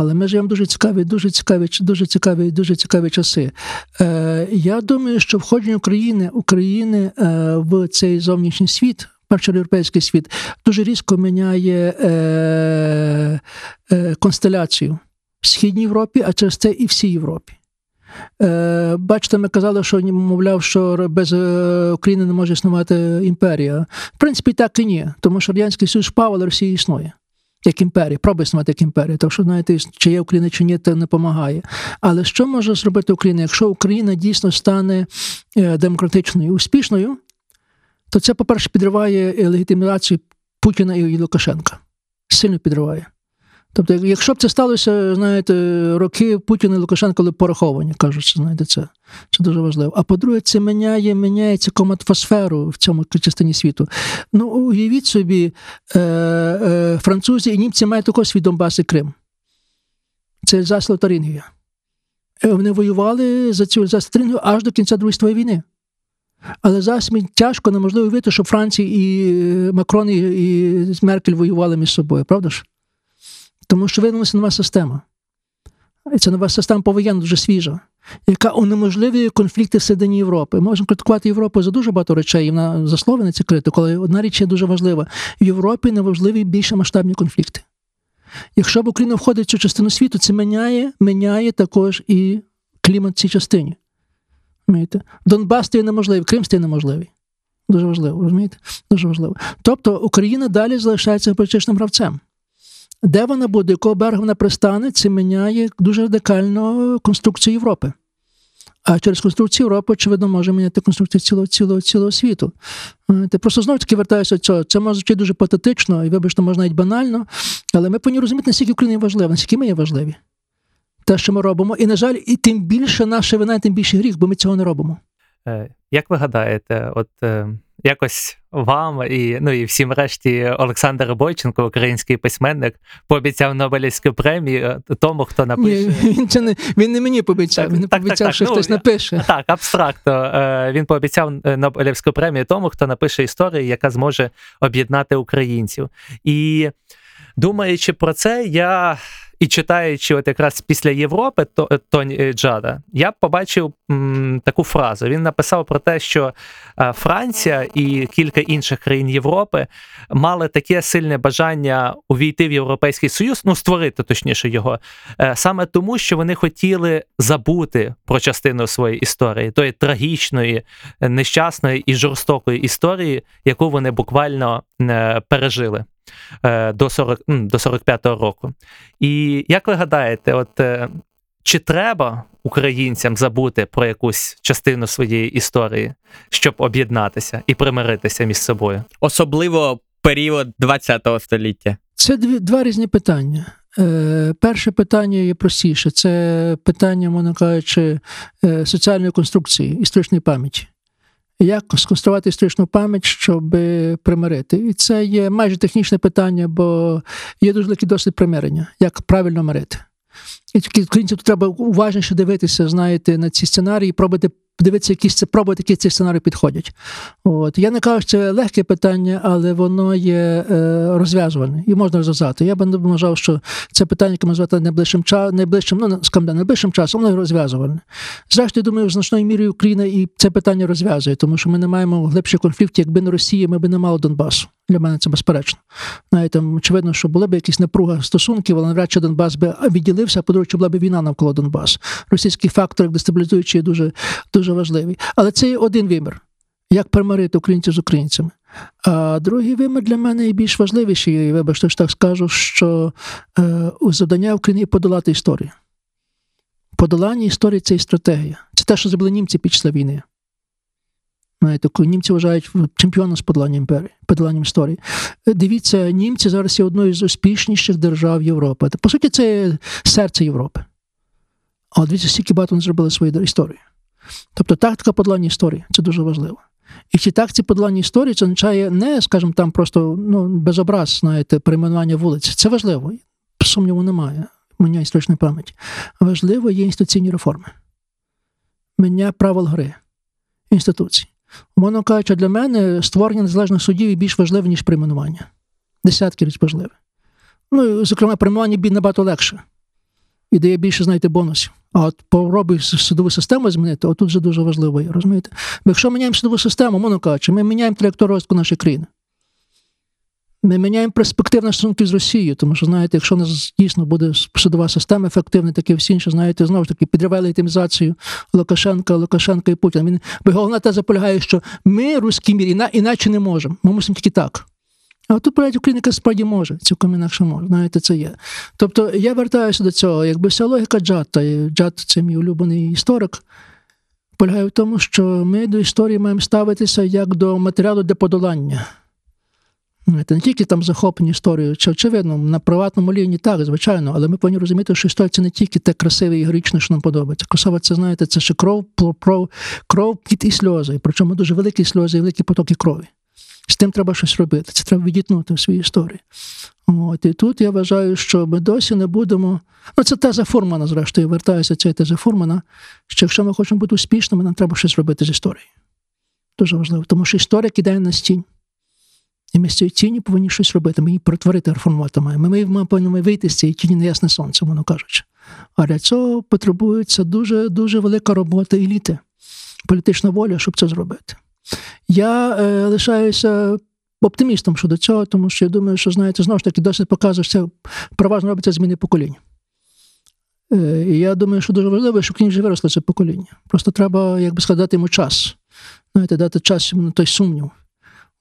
Але ми живемо дуже цікаві часи. Я думаю, що входження України в цей зовнішній світ, перший європейський світ, дуже різко міняє констеляцію в Східній Європі, а через це і всій Європі. Бачите, ми казали, що, мовляв, що без України не може існувати імперія. В принципі, так і ні, тому що Радянський Союз впав, але Росія існує як імперія, пробує існувати як імперія. Так що, знаєте, чи є Україна, чи ні, це не допомагає. Але що може зробити Україна? Якщо Україна дійсно стане демократичною і успішною, то це, по-перше, підриває легітимізацію Путіна і Лукашенка. Сильно підриває. Тобто, якщо б це сталося, знаєте, роки Путіна і Лукашенка були пораховані, кажуть, знаєте, це дуже важливо. А по-друге, це міняє цілком атмосферу в цьому частині світу. Ну, уявіть собі, французи і німці мають також свій Донбас і Крим. Це Ельзас і Лотарингія. Вони воювали за цю Ельзас і Лотарингію аж до кінця Другої світової війни. Але зараз тяжко, неможливо уявити, що Франція і Макрон і Меркель воювали між собою, правда ж? Тому що виявилася нова система. І ця нова система повоєнна, дуже свіжа, яка унеможливлює конфлікти всередині Європи. Ми можемо критикувати Європу за дуже багато речей, і вона засловлена ця критика, але одна річ є дуже важлива. В Європі неважливі більше масштабні конфлікти. Якщо б Україна входить в цю частину світу, це міняє також і клімат в цій частині. Розумієте? Донбас стає неможливий, Крим стає неможливий. Дуже важливо, розумієте? Дуже важливо. Тобто Україна далі залишається політичним гравцем. Де вона буде, якого берега вона пристане, це міняє дуже радикально конструкцію Європи. А через конструкцію Європи, очевидно, може міняти конструкцію цілого світу. Ти просто знову-таки вертаюся до цього. Це може звучати дуже патетично, і, вибачте, можна навіть банально, але ми повинні розуміти, наскільки Україна є важлива, наскільки ми є важливі. Те, що ми робимо. І, на жаль, і тим більше наша вина, і тим більше гріх, бо ми цього не робимо. Як ви гадаєте, от... Якось вам і всім решті Олександр Бойченко, український письменник, пообіцяв Нобелівську премію тому, хто напише. Він не мені пообіцяв, так, він пообіцяв, що хтось напише. Так, абстрактно. Він пообіцяв Нобелівську премію тому, хто напише історію, яка зможе об'єднати українців. І думаючи про це, я... І читаючи от якраз після Європи Тоні Джада, я побачив таку фразу. Він написав про те, що Франція і кілька інших країн Європи мали таке сильне бажання увійти в Європейський Союз, створити, точніше, його, саме тому, що вони хотіли забути про частину своєї історії, тої трагічної, нещасної і жорстокої історії, яку вони буквально пережили до 45-го року. І як ви гадаєте, от чи треба українцям забути про якусь частину своєї історії, щоб об'єднатися і примиритися між собою? Особливо період 20-го століття. Це два різні питання. Перше питання є простіше. Це питання, можна кажучи, соціальної конструкції, історичної пам'яті. Як сконструвати історичну пам'ять, щоб примирити. І це є майже технічне питання, бо є дуже великий досвід примирення, як правильно мирити. І тільки українцям треба уважніше дивитися, знаєте, на ці сценарії, пробувати, які ці сценарії підходять. От. Я не кажу, що це легке питання, але воно є розв'язуване і можна розв'язати. Я би не вважав, що це питання, яке ми звати найближчим часом, воно розв'язуване. Зрештою, думаю, значною мірою Україна і це питання розв'язує, тому що ми не маємо глибших конфліктів, якби не Росія, ми б не мали Донбасу. Для мене це безперечно. Очевидно, що була б якісь напруга стосунків, але навряд чи Донбас би відділився, а по-друге, була б війна навколо Донбасу. Російський фактор дестабілізуючий дуже, дуже важливий. Але це є один вимір, як примирити українців з українцями. А другий вимір для мене і більш важливіший, вибачте, так скажу, що завдання України подолати історію. Подолання історії – це і стратегія. Це те, що зробили німці після війни. Німці вважають чемпіоном з подоланням імперії, подоланням історії. Дивіться, німці зараз є одною з успішніших держав Європи. По суті, це серце Європи. А дивіться, скільки багато вони зробили свою історію. Тобто тактика подолання історії – це дуже важливо. І ці тактики подолання історії – це означає не, скажімо, там просто без образ, перейменування вулиць. Це важливо. Сумніву немає. Міння історичної пам'яті. Важливо є інституційні реформи. Міння правил гри. Інституцій. Воно каже, що для мене створення незалежних судів є більш важливе, ніж прийменування. Десятки річ важливе. Зокрема, прийменування набагато легше. і дає більше, знаєте, бонусів. А от попробуй судову систему змінити, отут вже дуже важливо є, розумієте? Бо якщо міняємо судову систему, мовно кажучи, ми міняємо траєкторію розвитку нашої країни. Ми міняємо перспективні стосунки з Росією, тому що, знаєте, якщо у нас дійсно буде судова система ефективна, так і всі інші, знаєте, знову ж таки, підриває легітимізацію Лукашенка і Путіна. Бо головна теза полягає, що ми, руський мір, іначе не можемо, ми мусимо тільки так. А тут проєкт Українка справді може, цілком інакше може, знаєте, це є. Тобто я вертаюся до цього, якби вся логіка Джатта, Джатт – це мій улюблений історик, полягає в тому, що ми до історії маємо ставитися як до матеріалу для подолання. Не тільки там захоплені історією, чи очевидно, на приватному рівні так, звичайно, але ми повинні розуміти, що історія – це не тільки те красиве і героїчне, що нам подобається. Красава – це, знаєте, це ще кров, піт і сльози, причому дуже великі сльози і великі потоки крові. З тим треба щось робити, це треба відітнути в своїй історії. От, і тут я вважаю, що ми досі не будемо... Ну, це теза Фурмана, зрештою, вертаюся цієї теза Фурмана, що якщо ми хочемо бути успішними, нам треба щось робити з історією. Дуже важливо, тому що історія кидає на стінь. І ми з цієї тіні повинні щось робити, ми її перетворити, реформувати маємо. Ми повинні вийти з цієї тіні на ясне сонце, воно кажучи. А для цього потребується дуже велика робота еліти, політична воля, щоб це зробити. Я лишаюся оптимістом щодо цього, тому що я думаю, що, знаєте, знову ж таки, досить показує, що це переважно робиться зміни поколінь. І я думаю, що дуже важливо, щоб книг вже виросло це покоління. Просто треба, як би сказати, дати йому час. Знаєте, дати час йому на той сумнів.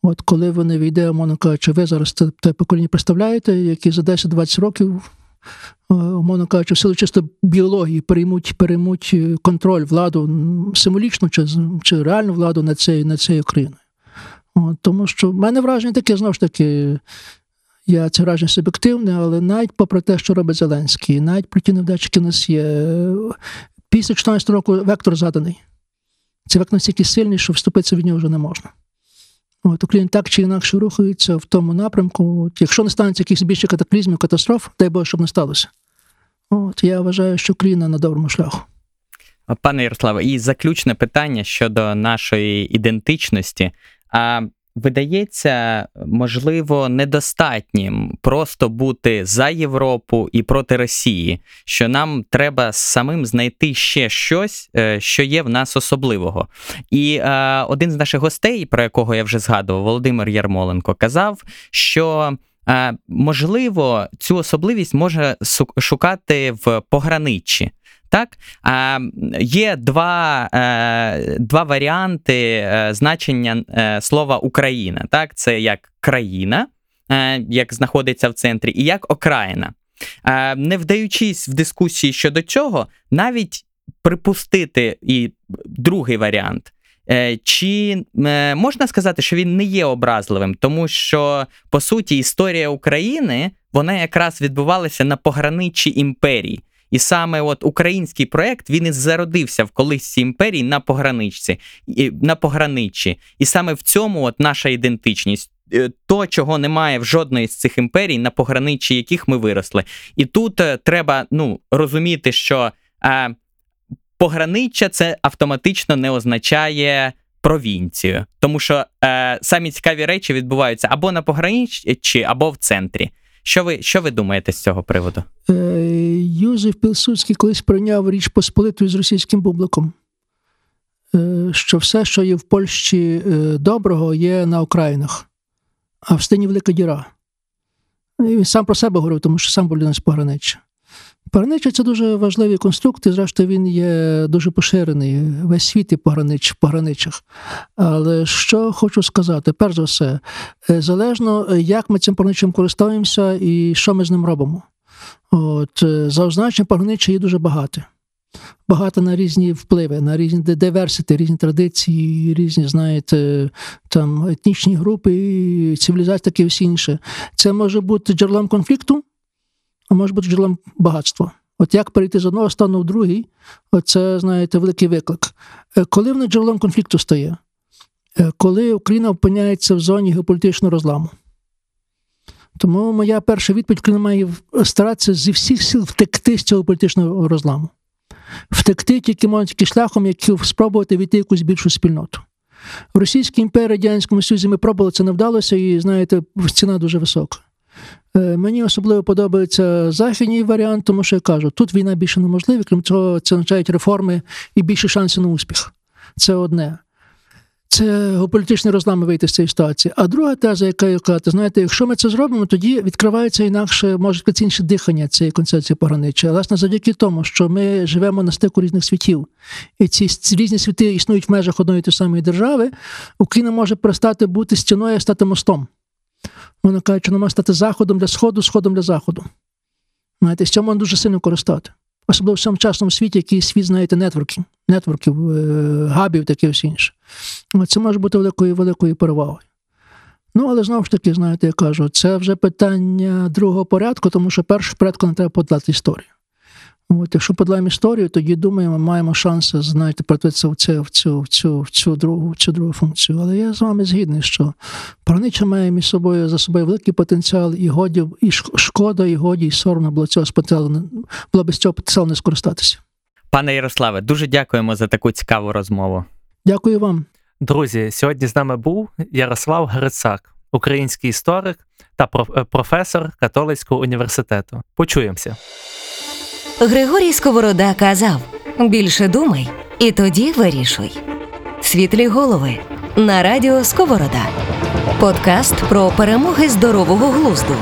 От коли вони війде, умовно кажучи, ви зараз те покоління представляєте, які за 10-20 років, умовно кажучи, в силу чисто біології переймуть контроль, владу, символічну чи реальну владу над цією країною. От, тому що в мене враження таке, знову ж таки, я це враження суб'єктивне, але навіть попри те, що робить Зеленський, навіть про ті невдачі, які в нас є, після 14 року вектор заданий. Це вектор настільки сильний, що вступитися від нього вже не можна. От, Україна так чи інакше рухається в тому напрямку. От, якщо не станеться якихось більших катаклізмів, катастроф, дай Боже, щоб не сталося. От, я вважаю, що Україна на доброму шляху. Пане Ярославе, і заключне питання щодо нашої ідентичності. А видається, можливо, недостатнім просто бути за Європу і проти Росії, що нам треба самим знайти ще щось, що є в нас особливого. І один з наших гостей, про якого я вже згадував, Володимир Ярмоленко, казав, що... можливо, цю особливість може шукати в пограниччі. Так? Є два варіанти значення слова «Україна». Так? Це як країна, як знаходиться в центрі, і як окраїна. Не вдаючись в дискусії щодо цього, навіть припустити і другий варіант. Чи можна сказати, що він не є образливим, тому що, по суті, історія України, вона якраз відбувалася на пограниччі імперій. І саме от український проєкт, він і зародився в колисці імперії на пограниччі. І саме в цьому от наша ідентичність. То, чого немає в жодної з цих імперій, на пограниччі яких ми виросли. І тут треба розуміти, що... пограниччя це автоматично не означає провінцію, тому що самі цікаві речі відбуваються або на пограниччі, або в центрі. Що ви думаєте з цього приводу? Юзеф Пілсудський колись прийняв Річ Посполиту з російським бубликом, що все, що є в Польщі доброго, є на окраїнах, а в стіні велика діра. І він сам про себе говорив, тому що сам був людина з пограниччя. Пограниччя – це дуже важливі конструкти, зрештою він є дуже поширений, весь світ є в пограниччях. Але що хочу сказати, перш за все, залежно, як ми цим пограниччям користуємося і що ми з ним робимо. От, за означенням пограниччя є дуже багато. Багато на різні впливи, на різні диверсити, різні традиції, різні, знаєте, там, етнічні групи, цивілізації, таке всі інше. Це може бути джерелом конфлікту, а може бути джерелом багатства. От як перейти з одного стану в другий, це, знаєте, великий виклик. Коли воно джерелом конфлікту стає? Коли Україна опиняється в зоні геополітичного розламу. Тому моя перша відповідь, Україна має старатися зі всіх сил втекти з цього політичного розламу. Втекти тільки можна тільки шляхом, який спробувати війти в якусь більшу спільноту. В Російській імперії, Радянському Союзі ми пробували, це не вдалося, і, знаєте, ціна дуже висока. Мені особливо подобається західний варіант, тому що я кажу, тут війна більше неможлива, крім цього, це означають реформи і більше шансів на успіх. Це одне. Це геополітичні розлами вийти з цієї ситуації. А друга теза, яка є, знаєте, якщо ми це зробимо, тоді відкривається інакше, може, інше дихання цієї концепції пограниччя. Власне, завдяки тому, що ми живемо на стику різних світів, і ці різні світи існують в межах одної тієї самої держави, Україна може перестати бути стіною, а стати мостом. Вона каже, що вона має стати заходом для сходу, сходом для заходу. Знаєте, з цього можна дуже сильно користати. Особливо в цьому часному світі, який світ, знаєте, нетворків, габів, таке все інше. Це може бути великою перевагою. Ну, але знову ж таки, знаєте, я кажу, це вже питання другого порядку, тому що першого порядку не треба подолати історію. От, якщо подолаємо історію, тоді, думаю, ми маємо шанси, знаєте, противитися в цю другу функцію. Але я з вами згідний, що пограниччя має між собою, за собою великий потенціал, і годі, і шкода, і годі, і соромно було цього потенціалу, було б з цього потенціалу не скористатися. Пане Ярославе, дуже дякуємо за таку цікаву розмову. Дякую вам. Друзі, сьогодні з нами був Ярослав Грицак, український історик та професор Католицького університету. Почуємося. Григорій Сковорода казав: більше думай, і тоді вирішуй. Світлі голови на радіо Сковорода. Подкаст про перемоги здорового глузду.